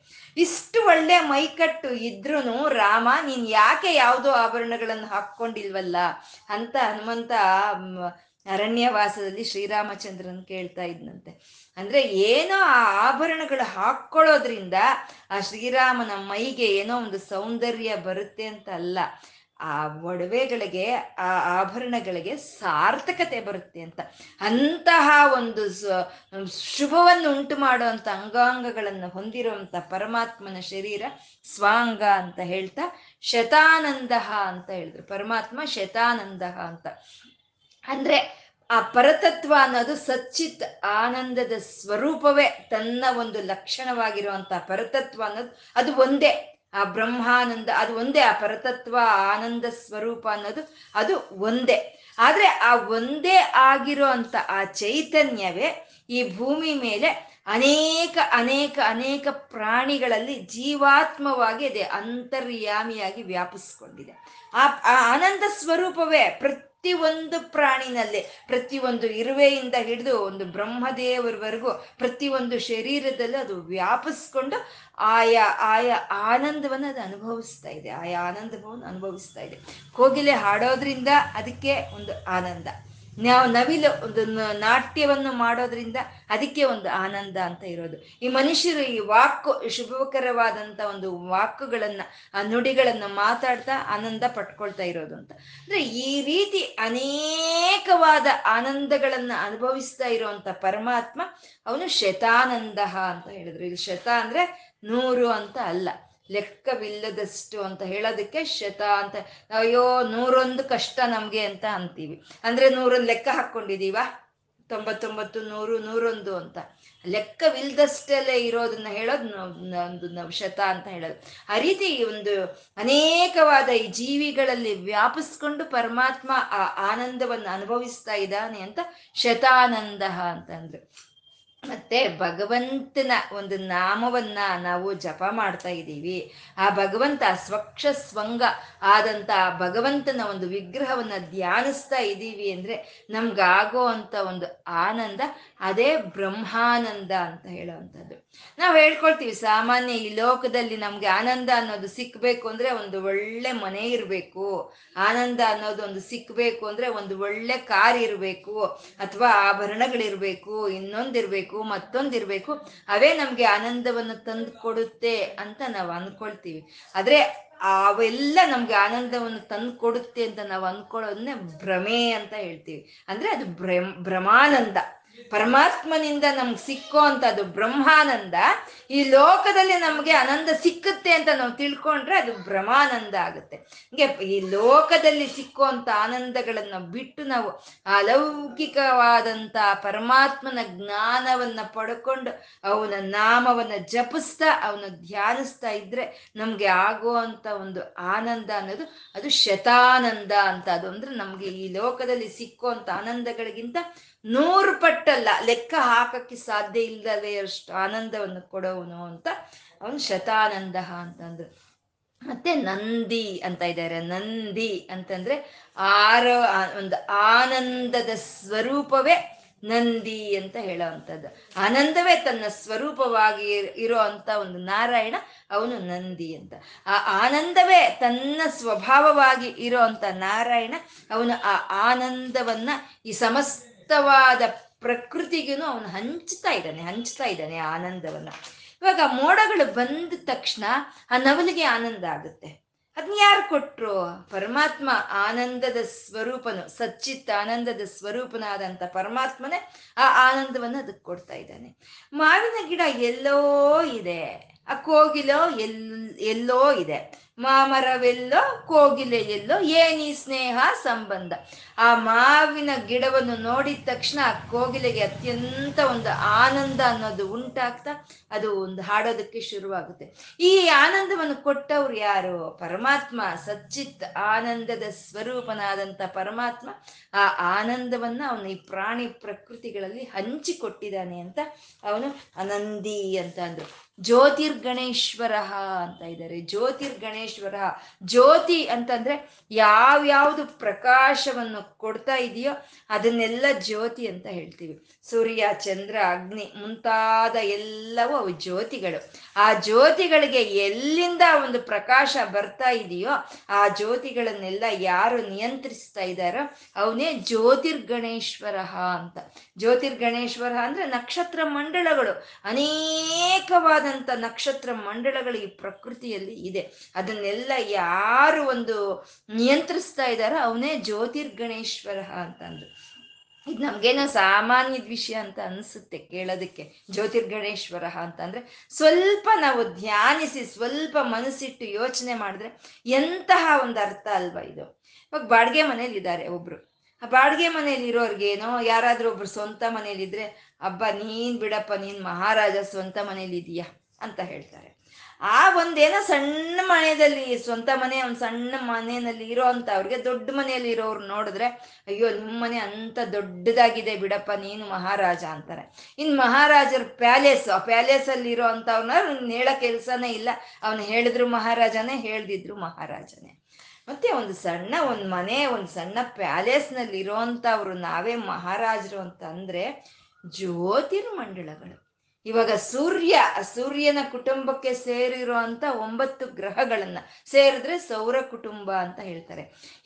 ಇಷ್ಟು ಒಳ್ಳೆ ಮೈಕಟ್ಟು ಇದ್ರೂ ರಾಮ ನೀನು ಯಾಕೆ ಯಾವುದೋ ಆಭರಣಗಳನ್ನು ಹಾಕ್ಕೊಂಡಿಲ್ವಲ್ಲ ಅಂತ ಹನುಮಂತ ಅರಣ್ಯವಾಸದಲ್ಲಿ ಶ್ರೀರಾಮಚಂದ್ರನ್ ಕೇಳ್ತಾ ಇದ್ನಂತೆ. ಅಂದ್ರೆ ಏನೋ ಆ ಆಭರಣಗಳು ಹಾಕ್ಕೊಳ್ಳೋದ್ರಿಂದ ಆ ಶ್ರೀರಾಮನ ಮೈಗೆ ಏನೋ ಒಂದು ಸೌಂದರ್ಯ ಬರುತ್ತೆ ಅಂತ ಅಲ್ಲ, ಆ ಒಡವೆಗಳಿಗೆ ಆ ಆಭರಣಗಳಿಗೆ ಸಾರ್ಥಕತೆ ಬರುತ್ತೆ ಅಂತ. ಅಂತಹ ಒಂದು ಶುಭವನ್ನು ಉಂಟು ಮಾಡುವಂಥ ಅಂಗಾಂಗಗಳನ್ನು ಹೊಂದಿರುವಂಥ ಪರಮಾತ್ಮನ ಶರೀರ ಸ್ವಾಂಗ ಅಂತ ಹೇಳ್ತಾ ಶತಾನಂದ ಅಂತ ಹೇಳಿದ್ರು. ಪರಮಾತ್ಮ ಶತಾನಂದ ಅಂತ ಅಂದ್ರೆ ಆ ಪರತತ್ವ ಅನ್ನೋದು ಸಚ್ಚಿತ್ ಆನಂದದ ಸ್ವರೂಪವೇ, ತನ್ನ ಒಂದು ಲಕ್ಷಣವಾಗಿರುವಂತಹ ಪರತತ್ವ ಅನ್ನೋದು ಅದು ಒಂದೇ. ಆ ಬ್ರಹ್ಮಾನಂದ ಅದು ಒಂದೇ, ಆ ಪರತತ್ವ ಆನಂದ ಸ್ವರೂಪ ಅನ್ನೋದು ಅದು ಒಂದೇ. ಆದರೆ ಆ ಒಂದೇ ಆಗಿರೋ ಅಂಥ ಆ ಚೈತನ್ಯವೇ ಈ ಭೂಮಿ ಮೇಲೆ ಅನೇಕ ಅನೇಕ ಅನೇಕ ಪ್ರಾಣಿಗಳಲ್ಲಿ ಜೀವಾತ್ಮವಾಗಿ ಅದೇ ಅಂತರ್ಯಾಮಿಯಾಗಿ ವ್ಯಾಪಿಸ್ಕೊಂಡಿದೆ. ಆ ಆನಂದ ಸ್ವರೂಪವೇ ಪ್ರತಿ ಪ್ರತಿಯೊಂದು ಪ್ರಾಣಿನಲ್ಲಿ, ಪ್ರತಿಯೊಂದು ಇರುವೆಯಿಂದ ಹಿಡಿದು ಒಂದು ಬ್ರಹ್ಮದೇವರವರೆಗೂ ಪ್ರತಿಯೊಂದು ಶರೀರದಲ್ಲೂ ಅದು ವ್ಯಾಪಿಸ್ಕೊಂಡು ಆಯಾ ಆಯಾ ಆನಂದವನ್ನು ಅದು ಅನುಭವಿಸ್ತಾ ಇದೆ, ಆಯಾ ಆನಂದವನ್ನು ಅನುಭವಿಸ್ತಾ ಇದೆ. ಕೋಗಿಲೆ ಹಾಡೋದ್ರಿಂದ ಅದಕ್ಕೆ ಒಂದು ಆನಂದ, ನಾವು ನವಿಲು ಒಂದು ನಾಟ್ಯವನ್ನು ಮಾಡೋದ್ರಿಂದ ಅದಕ್ಕೆ ಒಂದು ಆನಂದ ಅಂತ ಇರೋದು. ಈ ಮನುಷ್ಯರು ಈ ವಾಕು ಶುಭಕರವಾದಂಥ ಒಂದು ವಾಕುಗಳನ್ನು, ಆ ನುಡಿಗಳನ್ನು ಮಾತಾಡ್ತಾ ಆನಂದ ಪಟ್ಕೊಳ್ತಾ ಇರೋದು ಅಂತ. ಅಂದರೆ ಈ ರೀತಿ ಅನೇಕವಾದ ಆನಂದಗಳನ್ನು ಅನುಭವಿಸ್ತಾ ಇರುವಂಥ ಪರಮಾತ್ಮ ಅವನು ಶತಾನಂದ ಅಂತ ಹೇಳಿದ್ರು. ಇಲ್ಲಿ ಶತ ಅಂದರೆ ನೂರು ಅಂತ ಅಲ್ಲ, ಲೆಕ್ಕವಿಲ್ಲದಷ್ಟು ಅಂತ ಹೇಳೋದಕ್ಕೆ ಶತ ಅಂತ. ಅಯ್ಯೋ ನೂರೊಂದು ಕಷ್ಟ ನಮಗೆ ಅಂತ ಅಂತೀವಿ. ಅಂದರೆ ನೂರೊಂದು ಲೆಕ್ಕ ಹಾಕ್ಕೊಂಡಿದ್ದೀವ, ತೊಂಬತ್ತೊಂಬತ್ತು ನೂರು ನೂರೊಂದು ಅಂತ ಲೆಕ್ಕವಿಲ್ಲದಷ್ಟಲ್ಲೇ ಇರೋದನ್ನ ಹೇಳೋದು ಒಂದು ನಾವು ಶತ ಅಂತ ಹೇಳೋದು. ಆ ರೀತಿ ಒಂದು ಅನೇಕವಾದ ಈ ಜೀವಿಗಳಲ್ಲಿ ವ್ಯಾಪಿಸ್ಕೊಂಡು ಪರಮಾತ್ಮ ಆ ಆನಂದವನ್ನು ಅನುಭವಿಸ್ತಾ ಇದ್ದಾನೆ ಅಂತ ಶತಾನಂದ ಅಂತಂದ್ರು. ಮತ್ತೆ ಭಗವಂತನ ಒಂದು ನಾಮವನ್ನ ನಾವು ಜಪ ಮಾಡ್ತಾ ಇದ್ದೀವಿ. ಆ ಭಗವಂತ ಸ್ವಕ್ಷ ಸ್ವಂಗ ಆದಂಥ ಆ ಭಗವಂತನ ಒಂದು ವಿಗ್ರಹವನ್ನ ಧ್ಯಾನಿಸ್ತಾ ಇದ್ದೀವಿ ಅಂದ್ರೆ ನಮ್ಗಾಗೋ ಅಂತ ಒಂದು ಆನಂದ ಅದೇ ಬ್ರಹ್ಮಾನಂದ ಅಂತ ಹೇಳುವಂಥದ್ದು. ನಾವು ಹೇಳ್ಕೊಳ್ತೀವಿ ಸಾಮಾನ್ಯ ಈ ಲೋಕದಲ್ಲಿ ನಮ್ಗೆ ಆನಂದ ಅನ್ನೋದು ಸಿಕ್ಬೇಕು ಅಂದ್ರೆ ಒಂದು ಒಳ್ಳೆ ಮನೆ ಇರಬೇಕು, ಆನಂದ ಅನ್ನೋದು ಒಂದು ಸಿಕ್ಬೇಕು ಅಂದ್ರೆ ಒಂದು ಒಳ್ಳೆ ಕಾರ್ ಇರಬೇಕು, ಅಥವಾ ಆಭರಣಗಳಿರ್ಬೇಕು, ಇನ್ನೊಂದಿರ್ಬೇಕು, ಮತ್ತೊಂದಿರ್ಬೇಕು, ಅವೇ ನಮ್ಗೆ ಆನಂದವನ್ನು ತಂದು ಕೊಡುತ್ತೆ ಅಂತ ನಾವು ಅನ್ಕೊಳ್ತೀವಿ. ಆದ್ರೆ ಅವೆಲ್ಲ ನಮ್ಗೆ ಆನಂದವನ್ನು ತಂದು ಕೊಡುತ್ತೆ ಅಂತ ನಾವು ಅನ್ಕೊಳ್ಳೋದನ್ನೇ ಭ್ರಮೆ ಅಂತ ಹೇಳ್ತೀವಿ. ಅಂದ್ರೆ ಅದು ಭ್ರಮ ಭ್ರಮಾನಂದ ಪರಮಾತ್ಮನಿಂದ ನಮ್ಗೆ ಸಿಕ್ಕೋ ಅಂತ ಅದು ಬ್ರಹ್ಮಾನಂದ. ಈ ಲೋಕದಲ್ಲಿ ನಮಗೆ ಆನಂದ ಸಿಕ್ಕುತ್ತೆ ಅಂತ ನಾವು ತಿಳ್ಕೊಂಡ್ರೆ ಅದು ಭ್ರಮಾನಂದ ಆಗುತ್ತೆ. ಹೀಗೆ ಈ ಲೋಕದಲ್ಲಿ ಸಿಕ್ಕುವಂಥ ಆನಂದಗಳನ್ನು ಬಿಟ್ಟು ನಾವು ಅಲೌಕಿಕವಾದಂಥ ಪರಮಾತ್ಮನ ಜ್ಞಾನವನ್ನು ಪಡ್ಕೊಂಡು ಅವನ ನಾಮವನ್ನು ಜಪಿಸ್ತಾ ಅವನ ಧ್ಯಾನಿಸ್ತಾ ಇದ್ರೆ ನಮಗೆ ಆಗುವಂಥ ಒಂದು ಆನಂದ ಅನ್ನೋದು ಅದು ಶತಾನಂದ ಅಂತ. ಅದು ಅಂದ್ರೆ ನಮಗೆ ಈ ಲೋಕದಲ್ಲಿ ಸಿಕ್ಕುವಂಥ ಆನಂದಗಳಿಗಿಂತ ನೂರು ಪಟ್ಟಲ್ಲ, ಲೆಕ್ಕ ಹಾಕಕ್ಕೆ ಸಾಧ್ಯ ಇಲ್ಲದೆ ಅಷ್ಟು ಆನಂದವನ್ನು ಕೊಡೋನು ಅಂತ ಅವನು ಶತಾನಂದ ಅಂತಂದ್ರು. ಮತ್ತೆ ನಂದಿ ಅಂತ ಇದ್ದಾರೆ. ನಂದಿ ಅಂತಂದ್ರೆ ಆರೋ ಒಂದು ಆನಂದದ ಸ್ವರೂಪವೇ ನಂದಿ ಅಂತ ಹೇಳೋವಂಥದ್ದು. ಆನಂದವೇ ತನ್ನ ಸ್ವರೂಪವಾಗಿ ಇರೋ ಅಂಥ ಒಂದು ನಾರಾಯಣ ಅವನು ನಂದಿ ಅಂತ. ಆ ಆನಂದವೇ ತನ್ನ ಸ್ವಭಾವವಾಗಿ ಇರೋ ಅಂಥ ನಾರಾಯಣ ಅವನು ಆ ಆನಂದವನ್ನ ಈ ಸಮಸ್ತ ವಾದ ಪ್ರಕೃತಿಗೂ ಅವನು ಹಂಚ್ತಾ ಇದ್ದಾನೆ ಹಂಚ್ತಾ ಇದ್ದಾನೆ ಆ ಆನಂದವನ್ನ. ಇವಾಗ ಮೋಡಗಳು ಬಂದ ತಕ್ಷಣ ಆ ನವಲಿಗೆ ಆನಂದ ಆಗುತ್ತೆ. ಅದನ್ನ ಯಾರು ಕೊಟ್ರು? ಪರಮಾತ್ಮ ಆನಂದದ ಸ್ವರೂಪನು, ಸಚ್ಚಿತ್ ಆನಂದದ ಸ್ವರೂಪನಾದಂಥ ಪರಮಾತ್ಮನೇ ಆ ಆನಂದವನ್ನು ಅದಕ್ಕೆ ಕೊಡ್ತಾ ಇದ್ದಾನೆ. ಮಾವಿನ ಗಿಡ ಎಲ್ಲೋ ಇದೆ, ಆ ಕೋಗಿಲೋ ಎಲ್ ಎಲ್ಲೋ ಇದೆ, ಮಾಮರವೆಲ್ಲೋ ಕೋಗಿಲೆ ಎಲ್ಲೋ, ಏನೀ ಸ್ನೇಹ ಸಂಬಂಧ. ಆ ಮಾವಿನ ಗಿಡವನ್ನು ನೋಡಿದ ತಕ್ಷಣ ಆ ಕೋಗಿಲೆಗೆ ಅತ್ಯಂತ ಒಂದು ಆನಂದ ಅನ್ನೋದು ಉಂಟಾಗ್ತಾ ಅದು ಒಂದು ಹಾಡೋದಕ್ಕೆ ಶುರುವಾಗುತ್ತೆ. ಈ ಆನಂದವನ್ನು ಕೊಟ್ಟವ್ರು ಯಾರು? ಪರಮಾತ್ಮ, ಸಚ್ಚಿತ್ ಆನಂದದ ಸ್ವರೂಪನಾದಂಥ ಪರಮಾತ್ಮ. ಆ ಆನಂದವನ್ನ ಅವನು ಈ ಪ್ರಾಣಿ ಪ್ರಕೃತಿಗಳಲ್ಲಿ ಹಂಚಿಕೊಟ್ಟಿದ್ದಾನೆ ಅಂತ ಅವನು ಆನಂದಿ ಅಂತ ಅಂದ್ರು. ಜ್ಯೋತಿರ್ಗಣೇಶ್ವರ ಅಂತ ಇದ್ದಾರೆ. ಜ್ಯೋತಿರ್ಗಣೇಶ್ವರ, ಜ್ಯೋತಿ ಅಂತಂದ್ರೆ ಯಾವ್ಯಾವ್ದು ಪ್ರಕಾಶವನ್ನು ಕೊಡ್ತಾ ಇದೆಯೋ ಅದನ್ನೆಲ್ಲ ಜ್ಯೋತಿ ಅಂತ ಹೇಳ್ತೀವಿ. ಸೂರ್ಯ, ಚಂದ್ರ, ಅಗ್ನಿ ಮುಂತಾದ ಎಲ್ಲವೂ ಅವು ಜ್ಯೋತಿಗಳು. ಆ ಜ್ಯೋತಿಗಳಿಗೆ ಎಲ್ಲಿಂದ ಒಂದು ಪ್ರಕಾಶ ಬರ್ತಾ ಇದೆಯೋ ಆ ಜ್ಯೋತಿಗಳನ್ನೆಲ್ಲ ಯಾರು ನಿಯಂತ್ರಿಸ್ತಾ ಇದ್ದಾರೋ ಅವನೇ ಜ್ಯೋತಿರ್ಗಣೇಶ್ವರ ಅಂತ. ಜ್ಯೋತಿರ್ಗಣೇಶ್ವರ ಅಂದ್ರೆ ನಕ್ಷತ್ರ ಮಂಡಳಗಳು, ಅನೇಕವಾದ ನಕ್ಷತ್ರ ಮಂಡಳಗಳು ಈ ಪ್ರಕೃತಿಯಲ್ಲಿ ಇದೆ. ಅದನ್ನೆಲ್ಲ ಯಾರು ಒಂದು ನಿಯಂತ್ರಿಸ್ತಾ ಇದ್ದಾರೋ ಅವನೇ ಜ್ಯೋತಿರ್ಗಣೇಶ್ವರ ಅಂತ ಅಂದ್ರು. ಇದು ನಮ್ಗೇನೋ ಸಾಮಾನ್ಯದ ವಿಷಯ ಅಂತ ಅನಿಸುತ್ತೆ ಕೇಳೋದಕ್ಕೆ. ಜ್ಯೋತಿರ್ಗಣೇಶ್ವರ ಅಂತ ಅಂದ್ರೆ ಸ್ವಲ್ಪ ನಾವು ಧ್ಯಾನಿಸಿ ಸ್ವಲ್ಪ ಮನಸ್ಸಿಟ್ಟು ಯೋಚನೆ ಮಾಡಿದ್ರೆ ಎಂತಹ ಒಂದು ಅರ್ಥ ಅಲ್ವಾ ಇದು. ಇವಾಗ ಬಾಡಿಗೆ ಮನೇಲಿ ಇದ್ದಾರೆ ಒಬ್ರು, ಆ ಬಾಡಿಗೆ ಮನೇಲಿ ಇರೋರ್ಗೇನೋ ಯಾರಾದ್ರೂ ಒಬ್ರು ಸ್ವಂತ ಮನೇಲಿದ್ರೆ ಅಬ್ಬ ನೀನ್ ಬಿಡಪ್ಪ ನೀನ್ ಮಹಾರಾಜ ಸ್ವಂತ ಮನೇಲಿ ಇದೀಯಾ ಅಂತ ಹೇಳ್ತಾರೆ. ಆ ಒಂದೇನೋ ಸಣ್ಣ ಮನೆಯಲ್ಲಿ ಸ್ವಂತ ಮನೆ ಒಂದು ಸಣ್ಣ ಮನೆಯಲ್ಲಿ ಇರೋ ಅಂತ ಅವ್ರಿಗೆ ದೊಡ್ಡ ಮನೆಯಲ್ಲಿ ಇರೋರು ನೋಡಿದ್ರೆ ಅಯ್ಯೋ ನಿಮ್ಮ ಮನೆ ಅಂತ ದೊಡ್ಡದಾಗಿದೆ ಬಿಡಪ್ಪ ನೀನು ಮಹಾರಾಜ ಅಂತಾರೆ. ಇನ್ನು ಮಹಾರಾಜರ ಪ್ಯಾಲೇಸ್, ಆ ಪ್ಯಾಲೇಸಲ್ಲಿ ಇರೋ ಅಂಥವ್ರನ್ನ ಹೇಳೋ ಕೆಲಸನೇ ಇಲ್ಲ, ಅವ್ನು ಹೇಳಿದ್ರು ಮಹಾರಾಜನೇ ಹೇಳ್ದಿದ್ರು ಮಹಾರಾಜನೇ. ಮತ್ತೆ ಒಂದು ಸಣ್ಣ ಒಂದು ಮನೆ ಒಂದು ಸಣ್ಣ ಪ್ಯಾಲೇಸ್ನಲ್ಲಿ ಇರೋಂಥವ್ರು ನಾವೇ ಮಹಾರಾಜರು ಅಂತಂದ್ರೆ ಜ್ಯೋತಿರ್ಮಂಡಲಗಳು. ಇವಾಗ ಸೂರ್ಯ, ಸೂರ್ಯನ ಕುಟುಂಬಕ್ಕೆ ಸೇರಿರೋ ಅಂತ ಒಂಬತ್ತು ಗ್ರಹಗಳನ್ನ ಸೇರಿದ್ರೆ ಸೌರ ಕುಟುಂಬ ಅಂತ ಹೇಳ್ತಾರೆ.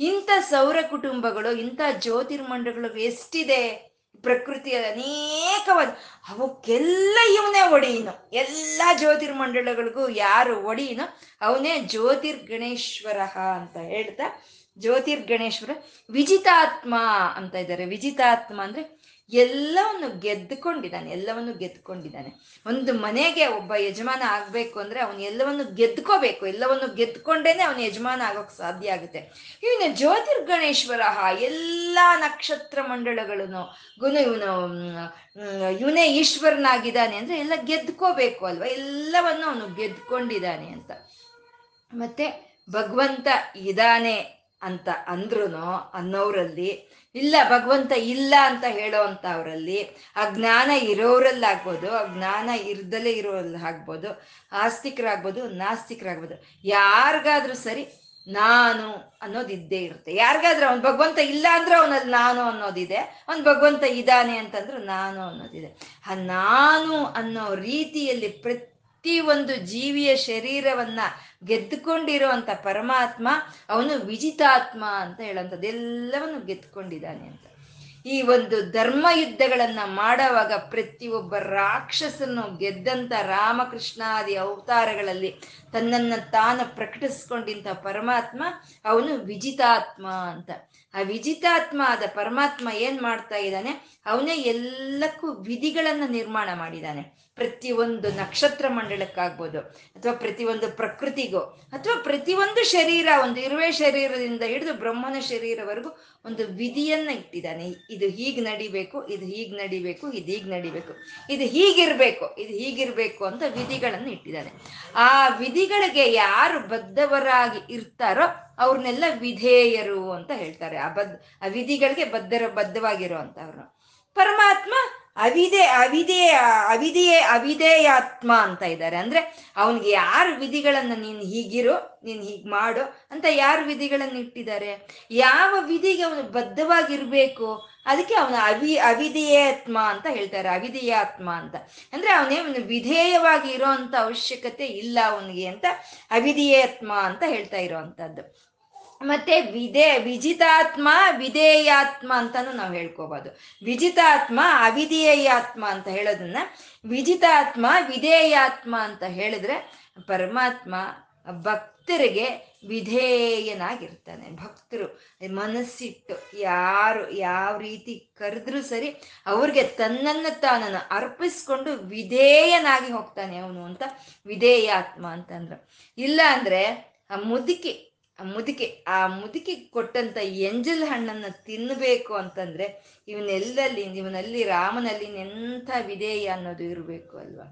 ಇಂಥ ಸೌರ ಕುಟುಂಬಗಳು, ಇಂಥ ಜ್ಯೋತಿರ್ಮಂಡಲಗಳು ಎಷ್ಟಿದೆ ಪ್ರಕೃತಿಯ ಅನೇಕವಾದ, ಅವಕ್ಕೆಲ್ಲ ಇವನೇ ಒಡೆಯನು. ಎಲ್ಲ ಜ್ಯೋತಿರ್ಮಂಡಲಗಳಿಗೂ ಯಾರು ಒಡೆಯನು ಅವನೇ ಜ್ಯೋತಿರ್ಗಣೇಶ್ವರ ಅಂತ ಹೇಳ್ತಾ ಜ್ಯೋತಿರ್ಗಣೇಶ್ವರ ವಿಜಿತಾತ್ಮ ಅಂತ ಇದ್ದಾರೆ. ವಿಜಿತಾತ್ಮ ಅಂದ್ರೆ ಎಲ್ಲವನ್ನು ಗೆದ್ದುಕೊಂಡಿದ್ದಾನೆ, ಎಲ್ಲವನ್ನು ಗೆದ್ದುಕೊಂಡಿದ್ದಾನೆ. ಒಂದು ಮನೆಗೆ ಒಬ್ಬ ಯಜಮಾನ ಆಗಬೇಕು ಅಂದರೆ ಅವನು ಎಲ್ಲವನ್ನು ಗೆದ್ಕೋಬೇಕು, ಎಲ್ಲವನ್ನು ಗೆದ್ಕೊಂಡೇನೆ ಅವನು ಯಜಮಾನ ಆಗೋಕೆ ಸಾಧ್ಯ ಆಗುತ್ತೆ. ಇವನು ಜ್ಯೋತಿರ್ಗಣೇಶ್ವರ, ಎಲ್ಲ ನಕ್ಷತ್ರ ಮಂಡಳಗಳನ್ನು ಗುನು ಇವನು ಇವನೇ ಈಶ್ವರನಾಗಿದ್ದಾನೆ ಅಂದರೆ ಎಲ್ಲ ಗೆದ್ಕೋಬೇಕು ಅಲ್ವಾ, ಎಲ್ಲವನ್ನು ಅವನು ಗೆದ್ಕೊಂಡಿದ್ದಾನೆ ಅಂತ. ಮತ್ತೆ ಭಗವಂತ ಇದ್ದಾನೆ ಅಂತ ಅಂದ್ರೂ ಅನ್ನೋರಲ್ಲಿ, ಇಲ್ಲ ಭಗವಂತ ಇಲ್ಲ ಅಂತ ಹೇಳೋ ಅಂಥವ್ರಲ್ಲಿ, ಅಜ್ಞಾನ ಇರೋರಲ್ಲಾಗ್ಬೋದು, ಅಜ್ಞಾನ ಇರ್ದಲೇ ಇರೋರಲ್ಲಿ ಆಗ್ಬೋದು, ಆಸ್ತಿಕರಾಗ್ಬೋದು, ನಾಸ್ತಿಕರಾಗ್ಬೋದು, ಯಾರಿಗಾದ್ರೂ ಸರಿ ನಾನು ಅನ್ನೋದಿದ್ದೇ ಇರುತ್ತೆ. ಯಾರಿಗಾದ್ರೂ ಅವ್ನು ಭಗವಂತ ಇಲ್ಲ ಅಂದ್ರೆ ಅವನಲ್ಲಿ ನಾನು ಅನ್ನೋದಿದೆ, ಅವ್ನು ಭಗವಂತ ಇದ್ದಾನೆ ಅಂತಂದ್ರೆ ನಾನು ಅನ್ನೋದಿದೆ. ಆ ನಾನು ಅನ್ನೋ ರೀತಿಯಲ್ಲಿ ಪ್ರತಿ ಒಂದು ಜೀವಿಯ ಶರೀರವನ್ನ ಗೆದ್ದುಕೊಂಡಿರೋ ಅಂತ ಪರಮಾತ್ಮ ಅವನು ವಿಜಿತಾತ್ಮ ಅಂತ ಹೇಳೋಂಥದ್ದು, ಎಲ್ಲವನ್ನು ಗೆದ್ಕೊಂಡಿದ್ದಾನೆ ಅಂತ. ಈ ಒಂದು ಧರ್ಮ ಯುದ್ಧಗಳನ್ನ ಮಾಡೋವಾಗ ಪ್ರತಿಯೊಬ್ಬ ರಾಕ್ಷಸನು ಗೆದ್ದಂತ ರಾಮಕೃಷ್ಣಾದಿ ಅವತಾರಗಳಲ್ಲಿ ತನ್ನನ್ನ ತಾನು ಪ್ರಕಟಿಸ್ಕೊಂಡಿದ್ದ ಪರಮಾತ್ಮ ಅವನು ವಿಜಿತಾತ್ಮ ಅಂತ. ಆ ವಿಜಿತಾತ್ಮ ಆದ ಪರಮಾತ್ಮ ಏನ್ ಮಾಡ್ತಾ ಇದ್ದಾನೆ, ಅವನೇ ಎಲ್ಲಕ್ಕೂ ವಿಧಿಗಳನ್ನ ನಿರ್ಮಾಣ ಮಾಡಿದ್ದಾನೆ. ಪ್ರತಿಯೊಂದು ನಕ್ಷತ್ರ ಮಂಡಲಕ್ಕಾಗ್ಬೋದು, ಅಥವಾ ಪ್ರತಿಯೊಂದು ಪ್ರಕೃತಿಗೂ, ಅಥವಾ ಪ್ರತಿಯೊಂದು ಶರೀರ, ಒಂದು ಇರುವೆ ಶರೀರದಿಂದ ಹಿಡಿದು ಬ್ರಹ್ಮನ ಶರೀರವರೆಗೂ ಒಂದು ವಿಧಿಯನ್ನ ಇಟ್ಟಿದ್ದಾನೆ. ಇದು ಹೀಗ್ ನಡಿಬೇಕು, ಇದು ಹೀಗ್ ನಡಿಬೇಕು, ಇದು ಹೀಗ್ ನಡಿಬೇಕು, ಇದು ಹೀಗಿರ್ಬೇಕು, ಇದು ಹೀಗಿರ್ಬೇಕು ಅಂತ ವಿಧಿಗಳನ್ನು ಇಟ್ಟಿದ್ದಾನೆ. ಆ ವಿಧಿಗಳಿಗೆ ಯಾರು ಬದ್ಧವರಾಗಿ ಇರ್ತಾರೋ ಅವ್ರನ್ನೆಲ್ಲ ವಿಧೇಯರು ಅಂತ ಹೇಳ್ತಾರೆ. ಆ ಬದ್ ಆ ವಿಧಿಗಳಿಗೆ ಬದ್ಧರ ಬದ್ಧವಾಗಿರೋ ಅಂತವ್ರು. ಪರಮಾತ್ಮ ಅವಿದೆ ಅವಿದೆ ಅವಿದೆಯೇ ಅವಿಧೇಯಾತ್ಮ ಅಂತ ಇದ್ದಾರೆ. ಅಂದ್ರೆ ಅವನಿಗೆ ಯಾರು ವಿಧಿಗಳನ್ನ ನೀನು ಹೀಗಿರು ನೀನು ಹೀಗ್ ಮಾಡು ಅಂತ ಯಾರು ವಿಧಿಗಳನ್ನ ಇಟ್ಟಿದ್ದಾರೆ, ಯಾವ ವಿಧಿಗೆ ಅವನು ಬದ್ಧವಾಗಿರ್ಬೇಕು ಅದಕ್ಕೆ ಅವನು ಅವಿ ಅವಿಧೇಯಾತ್ಮ ಅಂತ ಹೇಳ್ತಾರೆ. ಅವಿಧೇಯಾತ್ಮ ಅಂತ ಅಂದ್ರೆ ಅವನೇ ಅವನು ವಿಧೇಯವಾಗಿ ಇರೋ ಅಂತ ಅವಶ್ಯಕತೆ ಇಲ್ಲ ಅವನಿಗೆ ಅಂತ ಅವಿಧೇಯಾತ್ಮ ಅಂತ ಹೇಳ್ತಾ ಇರೋವಂಥದ್ದು. ಮತ್ತೆ ವಿಧೇ ವಿಜಿತಾತ್ಮ ವಿಧೇಯಾತ್ಮ ಅಂತಾನು ನಾವು ಹೇಳ್ಕೋಬಹುದು. ವಿಜಿತಾತ್ಮ ಅವಿಧೇಯಾತ್ಮ ಅಂತ ಹೇಳೋದನ್ನ ವಿಜಿತಾತ್ಮ ವಿಧೇಯಾತ್ಮ ಅಂತ ಹೇಳಿದ್ರೆ ಪರಮಾತ್ಮ ಭಕ್ತರಿಗೆ ವಿಧೇಯನಾಗಿರ್ತಾನೆ. ಭಕ್ತರು ಮನಸ್ಸಿಟ್ಟು ಯಾರು ಯಾವ ರೀತಿ ಕರೆದ್ರೂ ಸರಿ ಅವ್ರಿಗೆ ತನ್ನನ್ನು ತಾನನ್ನು ಅರ್ಪಿಸ್ಕೊಂಡು ವಿಧೇಯನಾಗಿ ಹೋಗ್ತಾನೆ ಅವನು ಅಂತ ವಿಧೇಯಾತ್ಮ ಅಂತಂದ್ರು. ಇಲ್ಲ ಅಂದ್ರೆ ಆ ಮುದುಕಿ ಆ ಮುದುಕಿ ಆ ಮುದುಕಿ ಕೊಟ್ಟಂತ ಎಂಜಲ್ ಹಣ್ಣನ್ನು ತಿನ್ನಬೇಕು ಅಂತಂದ್ರೆ ಇವನೆಲ್ಲಲ್ಲಿ ಇವನಲ್ಲಿ ರಾಮನಲ್ಲಿ ಎಂಥ ವಿಧೇಯ ಅನ್ನೋದು ಇರಬೇಕು ಅಲ್ವಾ.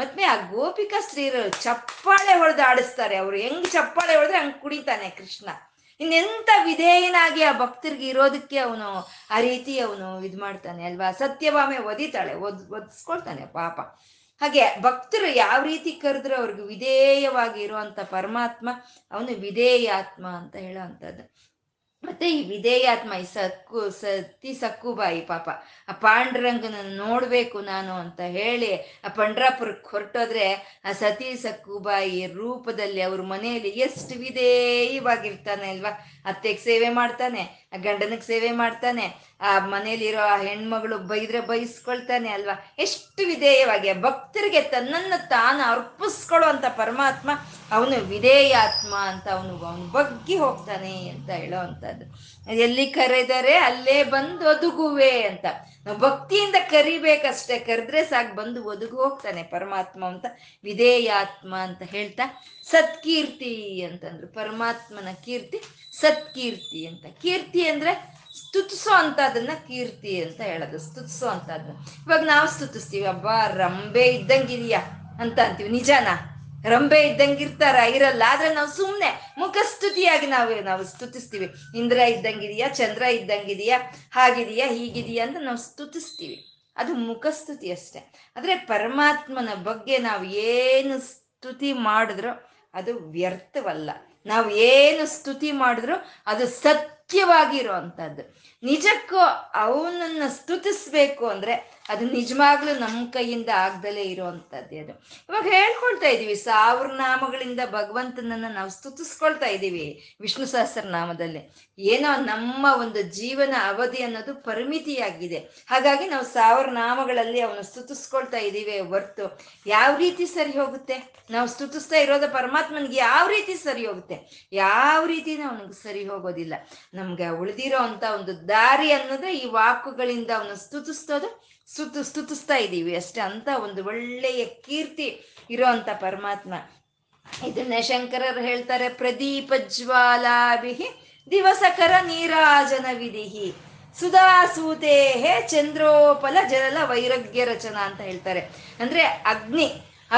ಮತ್ತೆ ಆ ಗೋಪಿಕಾ ಸ್ತ್ರೀಯರು ಚಪ್ಪಾಳೆ ಹೊಡೆದು ಆಡಿಸ್ತಾರೆ, ಅವ್ರು ಹೆಂಗ್ ಚಪ್ಪಾಳೆ ಹೊಡೆದ್ರೆ ಹಂಗೆ ಕುಡಿತಾನೆ ಕೃಷ್ಣ. ಇನ್ನೆಂಥ ವಿಧೇಯನಾಗಿ ಆ ಭಕ್ತರಿಗೆ ಇರೋದಕ್ಕೆ ಅವನು ಆ ರೀತಿ ಅವನು ಇದು ಮಾಡ್ತಾನೆ ಅಲ್ವಾ. ಸತ್ಯಭಾಮೆ ಒದಿತಾಳೆ, ಒದ್ ಒದಿಸ್ಕೊಳ್ತಾನೆ ಪಾಪ. ಹಾಗೆ ಭಕ್ತರು ಯಾವ ರೀತಿ ಕರೆದ್ರು ಅವ್ರಿಗೆ ವಿಧೇಯವಾಗಿ ಇರುವಂತ ಪರಮಾತ್ಮ ಅವನು ವಿಧೇಯಾತ್ಮ ಅಂತ ಹೇಳೋ ಅಂಥದ್ದು. ಮತ್ತೆ ಈ ವಿಧೇಯಾತ್ಮ, ಈ ಸಕ್ಕು ಸತಿ ಸಕ್ಕುಬಾಯಿ ಪಾಪ ಆ ಪಾಂಡುರಂಗನನ್ನು ನೋಡ್ಬೇಕು ನಾನು ಅಂತ ಹೇಳಿ ಆ ಪಂಡ್ರಾಪುರಕ್ಕೆ ಹೊರಟೋದ್ರೆ ಆ ಸತಿ ಸಕ್ಕುಬಾಯಿ ರೂಪದಲ್ಲಿ ಅವ್ರ ಮನೆಯಲ್ಲಿ ಎಷ್ಟು ವಿಧೇಯವಾಗಿರ್ತಾನೆ ಅಲ್ವಾ. ಅತ್ತೆಗೆ ಸೇವೆ ಮಾಡ್ತಾನೆ, ಆ ಗಂಡನಿಗೆ ಸೇವೆ ಮಾಡ್ತಾನೆ, ಆ ಮನೇಲಿರೋ ಆ ಹೆಣ್ಮಗಳು ಬೈದ್ರೆ ಬೈಸ್ಕೊಳ್ತಾನೆ ಅಲ್ವಾ. ಎಷ್ಟು ವಿಧೇಯವಾಗಿ ಭಕ್ತರಿಗೆ ತನ್ನನ್ನು ತಾನು ಅರ್ಪಿಸ್ಕೊಳ್ಳುವಂಥ ಪರಮಾತ್ಮ ಅವನು ವಿಧೇಯಾತ್ಮ ಅಂತ ಅವನು ಅವನು ಬಗ್ಗಿ ಹೋಗ್ತಾನೆ ಅಂತ ಹೇಳೋ ಅಂಥದ್ದು. ಎಲ್ಲಿ ಕರೆದರೆ ಅಲ್ಲೇ ಬಂದು ಒದಗುವೆ ಅಂತ ನಾವು ಭಕ್ತಿಯಿಂದ ಕರಿಬೇಕಷ್ಟೇ, ಕರೆದ್ರೆ ಸಾಕು ಬಂದು ಒದಗು ಹೋಗ್ತಾನೆ ಪರಮಾತ್ಮ ಅಂತ ವಿಧೇಯಾತ್ಮ ಅಂತ ಹೇಳ್ತಾ ಸತ್ಕೀರ್ತಿ ಅಂತಂದ್ರು. ಪರಮಾತ್ಮನ ಕೀರ್ತಿ ಸತ್ಕೀರ್ತಿ ಅಂತ. ಕೀರ್ತಿ ಅಂದ್ರೆ ಸ್ತುತಿಸೋ ಅಂತದನ್ನ ಕೀರ್ತಿ ಅಂತ ಹೇಳೋದು, ಸ್ತುತಿಸೋ ಅಂತದ್ದು. ಇವಾಗ ನಾವು ಸ್ತುತಿಸ್ತೀವಿ, ಅಬ್ಬಾ ರಂಬೆ ಇದ್ದಂಗಿದೆಯಾ ಅಂತ ಅಂತೀವಿ. ನಿಜಾನ ರಂಬೆ ಇದ್ದಂಗೆ ಇರ್ತಾರ ಇರಲ್ಲ, ಆದ್ರೆ ನಾವು ಸುಮ್ಮನೆ ಮುಖಸ್ತುತಿಯಾಗಿ ನಾವು ನಾವು ಸ್ತುತಿಸ್ತೀವಿ. ಇಂದ್ರ ಇದ್ದಂಗಿದೆಯಾ, ಚಂದ್ರ ಇದ್ದಂಗಿದೆಯಾ, ಹಾಗಿದೆಯಾ ಹೀಗಿದೆಯಾ ಅಂತ ನಾವು ಸ್ತುತಿಸ್ತೀವಿ. ಅದು ಮುಖಸ್ತುತಿ ಅಷ್ಟೆ. ಆದ್ರೆ ಪರಮಾತ್ಮನ ಬಗ್ಗೆ ನಾವು ಏನು ಸ್ತುತಿ ಮಾಡಿದ್ರು ಅದು ವ್ಯರ್ಥವಲ್ಲ. ನಾವು ಏನು ಸ್ತುತಿ ಮಾಡಿದ್ರು ಅದು ಸತ್ಯವಾಗಿರುವಂಥದ್ದು. ನಿಜಕ್ಕೂ ಅವನನ್ನು ಸ್ತುತಿಸ್ಬೇಕು ಅಂದ್ರೆ ಅದು ನಿಜವಾಗ್ಲೂ ನಮ್ಮ ಕೈಯಿಂದ ಆಗ್ದಲೇ ಇರುವಂಥದ್ದೇ ಅದು. ಇವಾಗ ಹೇಳ್ಕೊಳ್ತಾ ಇದ್ದೀವಿ, ಸಾವಿರ ನಾಮಗಳಿಂದ ಭಗವಂತನನ್ನ ನಾವು ಸ್ತುತಿಸ್ಕೊಳ್ತಾ ಇದ್ದೀವಿ ವಿಷ್ಣು ಸಹಸ್ರನಾಮದಲ್ಲಿ. ಏನೋ ನಮ್ಮ ಒಂದು ಜೀವನ ಅವಧಿ ಅನ್ನೋದು ಪರಿಮಿತಿಯಾಗಿದೆ, ಹಾಗಾಗಿ ನಾವು ಸಾವಿರ ನಾಮಗಳಲ್ಲಿ ಅವನು ಸ್ತುತಿಸ್ಕೊಳ್ತಾ ಇದ್ದೀವಿ ಹೊರ್ತು ಯಾವ ರೀತಿ ಸರಿ ಹೋಗುತ್ತೆ ನಾವು ಸ್ತುತಿಸ್ತಾ ಇರೋದ ಪರಮಾತ್ಮನಿಗೆ ಯಾವ ರೀತಿ ಸರಿ ಹೋಗುತ್ತೆ, ಯಾವ ರೀತಿ ಅವನಿಗೆ ಸರಿ ಹೋಗೋದಿಲ್ಲ. ನಮ್ಗೆ ಉಳಿದಿರೋ ಅಂತ ಒಂದು ದಾರಿ ಅನ್ನೋದೇ ಈ ವಾಕುಗಳಿಂದ ಅವನು ಸ್ತುತಿಸ್ತೋದು, ಸ್ತುತು ಸ್ತುತಿಸ್ತಾ ಇದ್ದೀವಿ ಅಷ್ಟೇ. ಅಂತ ಒಂದು ಒಳ್ಳೆಯ ಕೀರ್ತಿ ಇರೋವಂಥ ಪರಮಾತ್ಮ. ಇದನ್ನೇ ಶಂಕರರು ಹೇಳ್ತಾರೆ, ಪ್ರದೀಪ ಜ್ವಾಲಾಭಿಹಿ ದಿವಸಕರ ನೀರಾಜನ ವಿಧಿಹಿ ಸುಧಾಸೂತೇಹೇ ಚಂದ್ರೋಪಲ ಜಲ ವೈರಾಗ್ಯ ರಚನಾ ಅಂತ ಹೇಳ್ತಾರೆ. ಅಂದ್ರೆ ಅಗ್ನಿ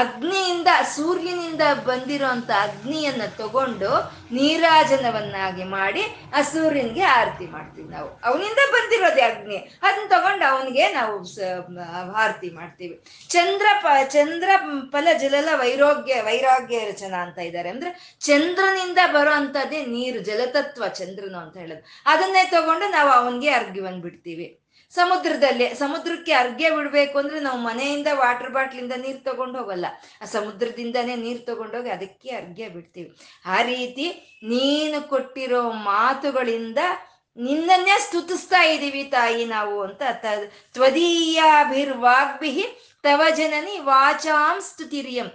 ಅಗ್ನಿಯಿಂದ ಸೂರ್ಯನಿಂದ ಬಂದಿರೋಂಥ ಅಗ್ನಿಯನ್ನು ತಗೊಂಡು ನೀರಾಜನವನ್ನಾಗಿ ಮಾಡಿ ಆ ಸೂರ್ಯನಿಗೆ ಆರತಿ ಮಾಡ್ತೀವಿ ನಾವು. ಅವನಿಂದ ಬಂದಿರೋದೇ ಅಗ್ನಿ, ಅದನ್ನ ತಗೊಂಡು ಅವನಿಗೆ ನಾವು ಆರತಿ ಮಾಡ್ತೀವಿ. ಚಂದ್ರ ಪ ಚಂದ್ರ ಫಲ ಜಲಲ ವೈರಾಗ್ಯ ವೈರಾಗ್ಯ ರಚನಾ ಅಂತ ಇದ್ದಾರೆ. ಅಂದ್ರೆ ಚಂದ್ರನಿಂದ ಬರೋ ಅಂಥದ್ದೇ ನೀರು, ಜಲತತ್ವ ಚಂದ್ರನು ಅಂತ ಹೇಳೋದು. ಅದನ್ನೇ ತಗೊಂಡು ನಾವು ಅವನಿಗೆ ಅರ್ಘ್ಯವನ್ನು ಬಿಡ್ತೀವಿ. ಸಮುದ್ರದಲ್ಲಿ ಸಮುದ್ರಕ್ಕೆ ಅರ್ಘ್ಯ ಬಿಡ್ಬೇಕು ಅಂದ್ರೆ ನಾವು ಮನೆಯಿಂದ ವಾಟರ್ ಬಾಟ್ಲಿಂದ ನೀರು ತಗೊಂಡು ಹೋಗಲ್ಲ, ಆ ಸಮುದ್ರದಿಂದಾನೇ ನೀರು ತಗೊಂಡೋಗಿ ಅದಕ್ಕೆ ಅರ್ಘ್ಯ ಬಿಡ್ತೀವಿ. ಆ ರೀತಿ ನೀನು ಕೊಟ್ಟಿರೋ ಮಾತುಗಳಿಂದ ನಿನ್ನನ್ನೇ ಸ್ತುತಿಸ್ತಾ ಇದ್ದೀವಿ ತಾಯಿ ನಾವು ಅಂತ. ತ್ವದೀಯಾಭಿರ್ವಾಗ್ಭಿಹಿ ತವ ಜನನಿ ವಾಚಾಂ ಸ್ತುತಿರಿಯಂ,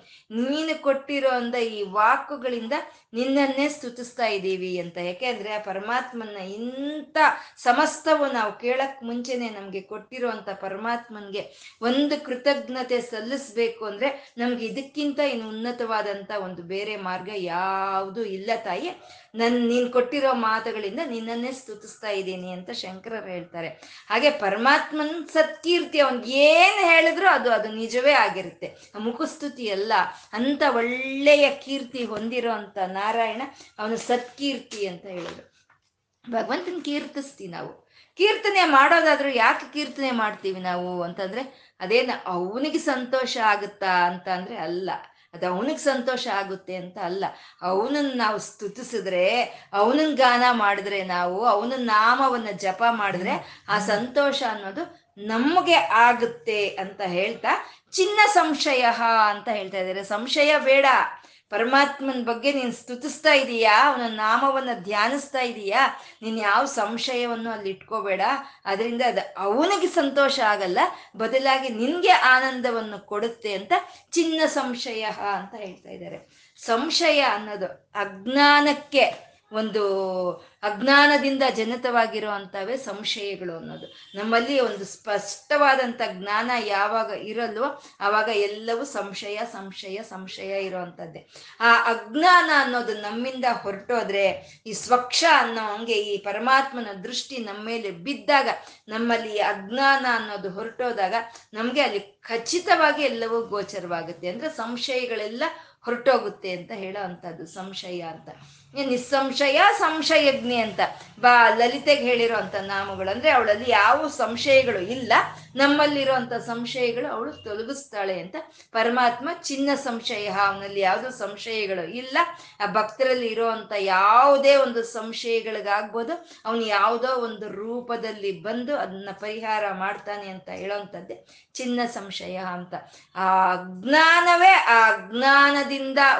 ನೀನು ಕೊಟ್ಟಿರೋ ಅಂದ ಈ ವಾಕುಗಳಿಂದ ನಿನ್ನನ್ನೇ ಸ್ತುತಿಸ್ತಾ ಇದ್ದೀವಿ ಅಂತ. ಯಾಕೆಂದ್ರೆ ಆ ಪರಮಾತ್ಮನ ಇಂಥ ಸಮಸ್ತವು ನಾವು ಕೇಳಕ್ ಮುಂಚೆನೆ ನಮ್ಗೆ ಕೊಟ್ಟಿರುವಂತ ಪರಮಾತ್ಮನ್ಗೆ ಒಂದು ಕೃತಜ್ಞತೆ ಸಲ್ಲಿಸ್ಬೇಕು ಅಂದ್ರೆ ನಮ್ಗೆ ಇದಕ್ಕಿಂತ ಇನ್ನು ಉನ್ನತವಾದಂತ ಒಂದು ಬೇರೆ ಮಾರ್ಗ ಯಾವುದೂ ಇಲ್ಲ ತಾಯಿ. ನನ್ ನೀನ್ ಕೊಟ್ಟಿರೋ ಮಾತುಗಳಿಂದ ನಿನ್ನನ್ನೇ ಸ್ತುತಿಸ್ತಾ ಇದ್ದೀನಿ ಅಂತ ಶಂಕರರು ಹೇಳ್ತಾರೆ. ಹಾಗೆ ಪರಮಾತ್ಮನ್ ಸತ್ಕೀರ್ತಿ, ಅವ್ನ್ಗೆ ಏನ್ ಹೇಳಿದ್ರು ಅದು ಅದು ನಿಜವೇ ಆಗಿರುತ್ತೆ, ಮುಖಸ್ತುತಿ ಅಲ್ಲ. ಅಂತ ಒಳ್ಳೆಯ ಕೀರ್ತಿ ಹೊಂದಿರೋ ಅಂತ ನಾರಾಯಣ ಅವನು ಸತ್ಕೀರ್ತಿ ಅಂತ ಹೇಳಿದ್ರು. ಭಗವಂತನ ಕೀರ್ತಿಸ್ತೀವಿ ನಾವು. ಕೀರ್ತನೆ ಮಾಡೋದಾದ್ರೂ ಯಾಕೆ ಕೀರ್ತನೆ ಮಾಡ್ತೀವಿ ನಾವು ಅಂತಂದ್ರೆ, ಅದೇನು ಅವನಿಗೆ ಸಂತೋಷ ಆಗುತ್ತಾ ಅಂತ ಅಂದ್ರೆ ಅಲ್ಲ, ಅದು ಅವನಿಗೆ ಸಂತೋಷ ಆಗುತ್ತೆ ಅಂತ ಅಲ್ಲ. ಅವನನ್ನು ನಾವು ಸ್ತುತಿಸಿದ್ರೆ, ಅವನನ್ನ ಗಾನ ಮಾಡಿದ್ರೆ, ನಾವು ಅವನ ನಾಮವನ್ನು ಜಪ ಮಾಡಿದ್ರೆ ಆ ಸಂತೋಷ ಅನ್ನೋದು ನಮ್ಗೆ ಆಗುತ್ತೆ ಅಂತ ಹೇಳ್ತಾ ಚಿನ್ನ ಸಂಶಯ ಅಂತ ಹೇಳ್ತಾ ಇದ್ದಾರೆ. ಸಂಶಯ ಬೇಡ, ಪರಮಾತ್ಮನ ಬಗ್ಗೆ ನೀನ್ ಸ್ತುತಿಸ್ತಾ ಇದೀಯಾ, ಅವನ ನಾಮವನ್ನ ಧ್ಯಾನಿಸ್ತಾ ಇದೀಯಾ, ನೀನ್ ಯಾವ ಸಂಶಯವನ್ನು ಅಲ್ಲಿ ಇಟ್ಕೋಬೇಡ. ಅದರಿಂದ ಅದು ಅವನಿಗೆ ಸಂತೋಷ ಆಗಲ್ಲ, ಬದಲಾಗಿ ನಿನ್ಗೆ ಆನಂದವನ್ನು ಕೊಡುತ್ತೆ ಅಂತ ಚಿನ್ನ ಸಂಶಯ ಅಂತ ಹೇಳ್ತಾ ಇದ್ದಾರೆ. ಸಂಶಯ ಅನ್ನೋದು ಅಜ್ಞಾನಕ್ಕೆ ಒಂದು, ಅಜ್ಞಾನದಿಂದ ಜನಿತವಾಗಿರುವಂಥವೇ ಸಂಶಯಗಳು ಅನ್ನೋದು. ನಮ್ಮಲ್ಲಿ ಒಂದು ಸ್ಪಷ್ಟವಾದಂಥ ಜ್ಞಾನ ಯಾವಾಗ ಇರಲ್ವೋ ಆವಾಗ ಎಲ್ಲವೂ ಸಂಶಯ ಸಂಶಯ ಸಂಶಯ ಇರುವಂಥದ್ದೇ. ಆ ಅಜ್ಞಾನ ಅನ್ನೋದು ನಮ್ಮಿಂದ ಹೊರಟೋದ್ರೆ, ಈ ಸ್ವಕ್ಷ ಅನ್ನೋ ಹಂಗೆ ಈ ಪರಮಾತ್ಮನ ದೃಷ್ಟಿ ನಮ್ಮ ಮೇಲೆ ಬಿದ್ದಾಗ, ನಮ್ಮಲ್ಲಿ ಈ ಅಜ್ಞಾನ ಅನ್ನೋದು ಹೊರಟೋದಾಗ ನಮಗೆ ಅಲ್ಲಿ ಖಚಿತವಾಗಿ ಎಲ್ಲವೂ ಗೋಚರವಾಗುತ್ತೆ. ಅಂದರೆ ಸಂಶಯಗಳೆಲ್ಲ ಹೊರಟೋಗುತ್ತೆ ಅಂತ ಹೇಳೋ ಅಂಥದ್ದು ಸಂಶಯ ಅಂತ. ನಿಸ್ಸಂಶಯ ಸಂಶಯಜ್ಞೆ ಅಂತ ಬಾ ಲಲಿತೆಗೆ ಹೇಳಿರೋ ಅಂಥ ನಾಮಗಳು. ಅಂದರೆ ಅವಳಲ್ಲಿ ಯಾವ ಸಂಶಯಗಳು ಇಲ್ಲ, ನಮ್ಮಲ್ಲಿರುವಂಥ ಸಂಶಯಗಳು ಅವಳು ತೊಲಗಿಸ್ತಾಳೆ ಅಂತ ಪರಮಾತ್ಮ ಚಿನ್ನ ಸಂಶಯ. ಅವನಲ್ಲಿ ಯಾವುದೋ ಸಂಶಯಗಳು ಇಲ್ಲ, ಆ ಭಕ್ತರಲ್ಲಿ ಇರೋವಂಥ ಯಾವುದೇ ಒಂದು ಸಂಶಯಗಳಿಗಾಗ್ಬೋದು, ಅವನು ಯಾವುದೋ ಒಂದು ರೂಪದಲ್ಲಿ ಬಂದು ಅದನ್ನ ಪರಿಹಾರ ಮಾಡ್ತಾನೆ ಅಂತ ಹೇಳೋವಂಥದ್ದೇ ಚಿನ್ನ ಸಂಶಯ ಅಂತ. ಆ ಅಜ್ಞಾನವೇ, ಆ ಅಜ್ಞಾನದಿಂದ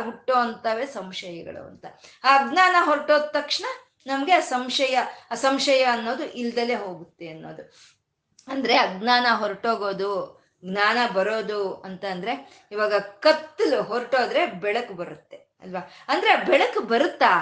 ಹುಟ್ಟೋ ಅಂಥವೇ ಸಂಶಯಗಳು ಅಂತ. ಆ ಅಜ್ಞಾನ ಹೊರಟೋದ ತಕ್ಷಣ ನಮಗೆ ಆ ಸಂಶಯ ಅಸಂಶಯ ಅನ್ನೋದು ಇಲ್ದಲೇ ಹೋಗುತ್ತೆ ಅನ್ನೋದು. ಅಂದರೆ ಅಜ್ಞಾನ ಹೊರಟೋಗೋದು, ಜ್ಞಾನ ಬರೋದು ಅಂತ ಅಂದ್ರೆ, ಇವಾಗ ಕತ್ತಲು ಹೊರಟೋದ್ರೆ ಬೆಳಕು ಬರುತ್ತೆ ಅಲ್ವಾ. ಅಂದರೆ ಬೆಳಕು ಬರುತ್ತಾ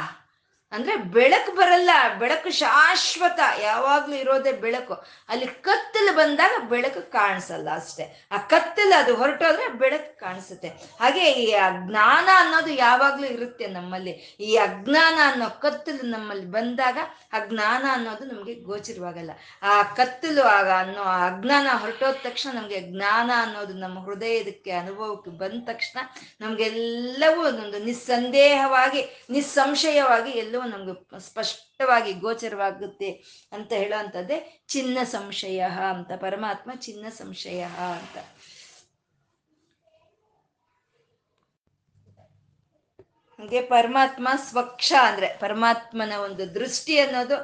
ಅಂದ್ರೆ ಬೆಳಕು ಬರಲ್ಲ, ಬೆಳಕು ಶಾಶ್ವತ, ಯಾವಾಗ್ಲೂ ಇರೋದೇ ಬೆಳಕು. ಅಲ್ಲಿ ಕತ್ತಲು ಬಂದಾಗ ಬೆಳಕು ಕಾಣಿಸಲ್ಲ ಅಷ್ಟೇ. ಆ ಕತ್ತಲು ಅದು ಹೊರಟೋದ್ರೆ ಬೆಳಕು ಕಾಣಿಸುತ್ತೆ. ಹಾಗೆ ಈ ಅಜ್ಞಾನ ಅನ್ನೋದು ಯಾವಾಗ್ಲೂ ಇರುತ್ತೆ ನಮ್ಮಲ್ಲಿ. ಈ ಅಜ್ಞಾನ ಅನ್ನೋ ಕತ್ತಲು ನಮ್ಮಲ್ಲಿ ಬಂದಾಗ ಅಜ್ಞಾನ ಅನ್ನೋದು ನಮ್ಗೆ ಗೋಚರವಾಗಲ್ಲ. ಆ ಕತ್ತಲು ಆಗ ಅನ್ನೋ ಅಜ್ಞಾನ ಹೊರಟೋದ ತಕ್ಷಣ ನಮ್ಗೆ ಜ್ಞಾನ ಅನ್ನೋದು ನಮ್ಮ ಹೃದಯಕ್ಕೆ ಅನುಭವಕ್ಕೆ ಬಂದ ತಕ್ಷಣ ನಮ್ಗೆಲ್ಲವೂ ಒಂದು ನಿಸ್ಸಂದೇಹವಾಗಿ ನಿಸ್ಸಂಶಯವಾಗಿ ಎಲ್ಲ ನಮ್ಗೆ ಸ್ಪಷ್ಟವಾಗಿ ಗೋಚರವಾಗುತ್ತೆ ಅಂತ ಹೇಳೋ ಅಂತದ್ದೇ ಚಿನ್ನ ಸಂಶಯ ಅಂತ. ಪರಮಾತ್ಮ ಚಿನ್ನ ಸಂಶಯ ಅಂತ. ಹಾಗೆ ಪರಮಾತ್ಮ ಸ್ವಕ್ಷ ಅಂದ್ರೆ ಪರಮಾತ್ಮನ ಒಂದು ದೃಷ್ಟಿ ಅನ್ನೋದು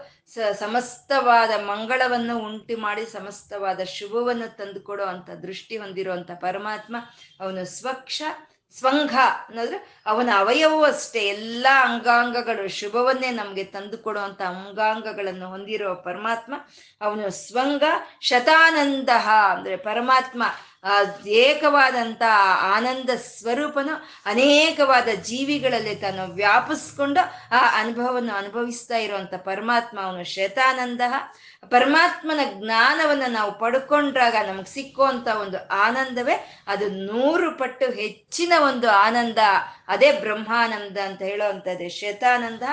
ಸಮಸ್ತವಾದ ಮಂಗಳವನ್ನು ಉಂಟು ಮಾಡಿ ಸಮಸ್ತವಾದ ಶುಭವನ್ನು ತಂದುಕೊಡೋ ಅಂತ ದೃಷ್ಟಿ ಹೊಂದಿರುವಂತ ಪರಮಾತ್ಮ ಅವನು ಸ್ವಕ್ಷ. ಸ್ವಂಘ ಅನ್ನೋದ್ರೆ ಅವನ ಅವಯವೂ ಅಷ್ಟೇ, ಎಲ್ಲ ಅಂಗಾಂಗಗಳು ಶುಭವನ್ನೇ ನಮಗೆ ತಂದುಕೊಡುವಂಥ ಅಂಗಾಂಗಗಳನ್ನು ಹೊಂದಿರೋ ಪರಮಾತ್ಮ ಅವನು ಸ್ವಂಘ. ಶತಾನಂದ ಅಂದರೆ ಪರಮಾತ್ಮ ಏಕವಾದಂಥ ಆನಂದ ಸ್ವರೂಪನು, ಅನೇಕವಾದ ಜೀವಿಗಳಲ್ಲಿ ತಾನು ವ್ಯಾಪಿಸ್ಕೊಂಡು ಆ ಅನುಭವವನ್ನು ಅನುಭವಿಸ್ತಾ ಇರುವಂಥ ಪರಮಾತ್ಮ ಅವನು ಶತಾನಂದ. ಪರಮಾತ್ಮನ ಜ್ಞಾನವನ್ನು ನಾವು ಪಡ್ಕೊಂಡ್ರಾಗ ನಮಗೆ ಸಿಕ್ಕುವಂಥ ಒಂದು ಆನಂದವೇ ಅದು ನೂರು ಪಟ್ಟು ಹೆಚ್ಚಿನ ಒಂದು ಆನಂದ, ಅದೇ ಬ್ರಹ್ಮಾನಂದ ಅಂತ ಹೇಳುವಂಥದ್ದೇ ಶತಾನಂದ.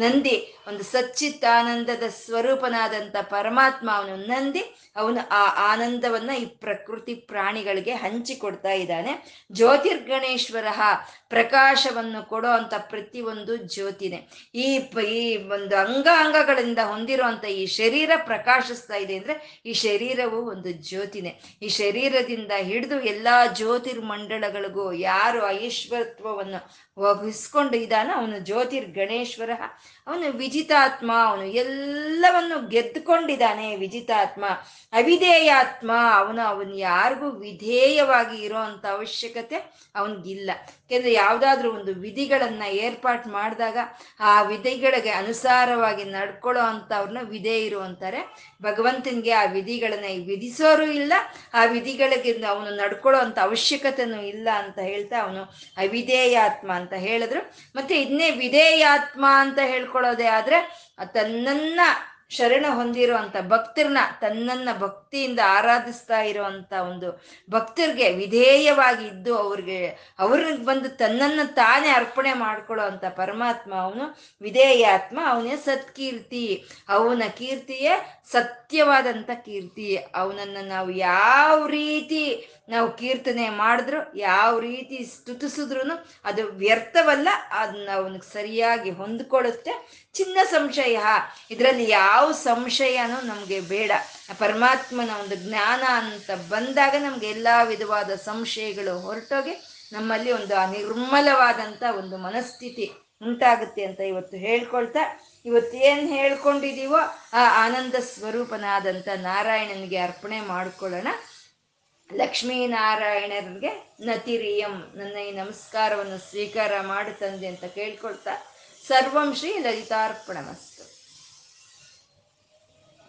ನಂದಿ ಒಂದು ಸಚ್ಚಿತ್ತಾನಂದದ ಸ್ವರೂಪನಾದಂಥ ಪರಮಾತ್ಮ ಅವನು ನಂದಿ. ಅವನು ಆ ಆನಂದವನ್ನ ಈ ಪ್ರಕೃತಿ ಪ್ರಾಣಿಗಳಿಗೆ ಹಂಚಿಕೊಡ್ತಾ ಇದ್ದಾನೆ. ಜ್ಯೋತಿರ್ಗಣೇಶ್ವರ ಪ್ರಕಾಶವನ್ನು ಕೊಡೋ ಅಂತ ಪ್ರತಿಯೊಂದು ಜ್ಯೋತಿನೇ. ಈ ಈ ಒಂದು ಅಂಗಾಂಗಗಳಿಂದ ಹೊಂದಿರುವಂಥ ಈ ಶರೀರ ಪ್ರಕಾಶಿಸ್ತಾ ಇದೆ ಅಂದರೆ ಈ ಶರೀರವು ಒಂದು ಜ್ಯೋತಿನೇ. ಈ ಶರೀರದಿಂದ ಹಿಡಿದು ಎಲ್ಲ ಜ್ಯೋತಿರ್ಮಂಡಲಗಳಿಗೂ ಯಾರು ಐಶ್ವರತ್ವವನ್ನು ವಹಿಸ್ಕೊಂಡು ಇದ್ದಾನೋ ಅವನು ಜ್ಯೋತಿರ್ಗಣೇಶ್ವರ. ಅವನು ವಿಜಿತಾತ್ಮ, ಅವನು ಎಲ್ಲವನ್ನು ಗೆದ್ದುಕೊಂಡಿದ್ದಾನೆ ವಿಜಿತಾತ್ಮ. ಅವಿಧೇಯಾತ್ಮ, ಅವನು ಅವನು ಯಾರಿಗೂ ವಿಧೇಯವಾಗಿ ಇರೋವಂಥ ಅವಶ್ಯಕತೆ ಅವನಿಗಿಲ್ಲ. ಯಾಕೆಂದರೆ ಯಾವುದಾದ್ರೂ ಒಂದು ವಿಧಿಗಳನ್ನು ಏರ್ಪಾಟ್ ಮಾಡಿದಾಗ ಆ ವಿಧಿಗಳಿಗೆ ಅನುಸಾರವಾಗಿ ನಡ್ಕೊಳ್ಳೋ ಅಂಥವ್ರನ್ನ ವಿಧೇಯರು ಅಂತಾರೆ. ಭಗವಂತನಿಗೆ ಆ ವಿಧಿಗಳನ್ನು ವಿಧಿಸೋರು ಇಲ್ಲ, ಆ ವಿಧಿಗಳಿಗೆ ಅವನು ನಡ್ಕೊಳ್ಳೋ ಅಂಥ ಅವಶ್ಯಕತೆನೂ ಇಲ್ಲ ಅಂತ ಹೇಳ್ತಾ ಅವನು ಅವಿಧೇಯಾತ್ಮ ಅಂತ ಹೇಳಿದ್ರು. ಮತ್ತೆ ಇದನ್ನೇ ವಿಧೇಯಾತ್ಮ ಅಂತ ಹೇಳ್ಕೊಳ್ಳೋದೇ ಆದರೆ ತನ್ನ ಶರಣ ಹೊಂದಿರುವಂಥ ಭಕ್ತರನ್ನ, ತನ್ನನ್ನ ಭಕ್ತಿಯಿಂದ ಆರಾಧಿಸ್ತಾ ಇರುವಂಥ ಒಂದು ಭಕ್ತರಿಗೆ ವಿಧೇಯವಾಗಿ ಇದ್ದು ಅವ್ರಿಗೆ ಅವ್ರಿಗೆ ಬಂದು ತನ್ನನ್ನು ತಾನೇ ಅರ್ಪಣೆ ಮಾಡ್ಕೊಳ್ಳೋ ಅಂಥ ಪರಮಾತ್ಮ ಅವನು ವಿಧೇಯಾತ್ಮ. ಅವನೇ ಸತ್ಕೀರ್ತಿ, ಅವನ ಕೀರ್ತಿಯೇ ಸತ್ಯವಾದಂಥ ಕೀರ್ತಿ. ಅವನನ್ನು ನಾವು ಯಾವ ರೀತಿ ನಾವು ಕೀರ್ತನೆ ಮಾಡಿದ್ರು, ಯಾವ ರೀತಿ ಸ್ತುತಿಸಿದ್ರು ಅದು ವ್ಯರ್ಥವಲ್ಲ, ಅದನ್ನ ಅವನಿಗೆ ಸರಿಯಾಗಿ ಹೊಂದ್ಕೊಳ್ಳುತ್ತೆ. ಚಿನ್ನ ಸಂಶಯ, ಇದರಲ್ಲಿ ಯಾವ ಸಂಶಯನೂ ನಮಗೆ ಬೇಡ. ಪರಮಾತ್ಮನ ಒಂದು ಜ್ಞಾನ ಅಂತ ಬಂದಾಗ ನಮ್ಗೆ ಎಲ್ಲ ವಿಧವಾದ ಸಂಶಯಗಳು ಹೊರಟೋಗಿ ನಮ್ಮಲ್ಲಿ ಒಂದು ನಿರ್ಮಲವಾದಂಥ ಒಂದು ಮನಸ್ಥಿತಿ ಉಂಟಾಗುತ್ತೆ ಅಂತ ಇವತ್ತು ಹೇಳ್ಕೊಳ್ತಾ ಇವತ್ತೇನು ಹೇಳ್ಕೊಂಡಿದ್ದೀವೋ ಆ ಆನಂದ ಸ್ವರೂಪನಾದಂಥ ನಾರಾಯಣನಿಗೆ ಅರ್ಪಣೆ ಮಾಡ್ಕೊಳ್ಳೋಣ. ಲಕ್ಷ್ಮೀನಾರಾಯಣರಿಗೆ ನತಿರಿಯಂ, ನನ್ನ ಈ ನಮಸ್ಕಾರವನ್ನು ಸ್ವೀಕಾರ ಮಾಡು ತಂದೆ ಅಂತ ಕೇಳ್ಕೊಳ್ತಾ ಸರ್ವಂ ಶ್ರೀ ಲಲಿತಾರ್ಪಣಮಸ್ತು.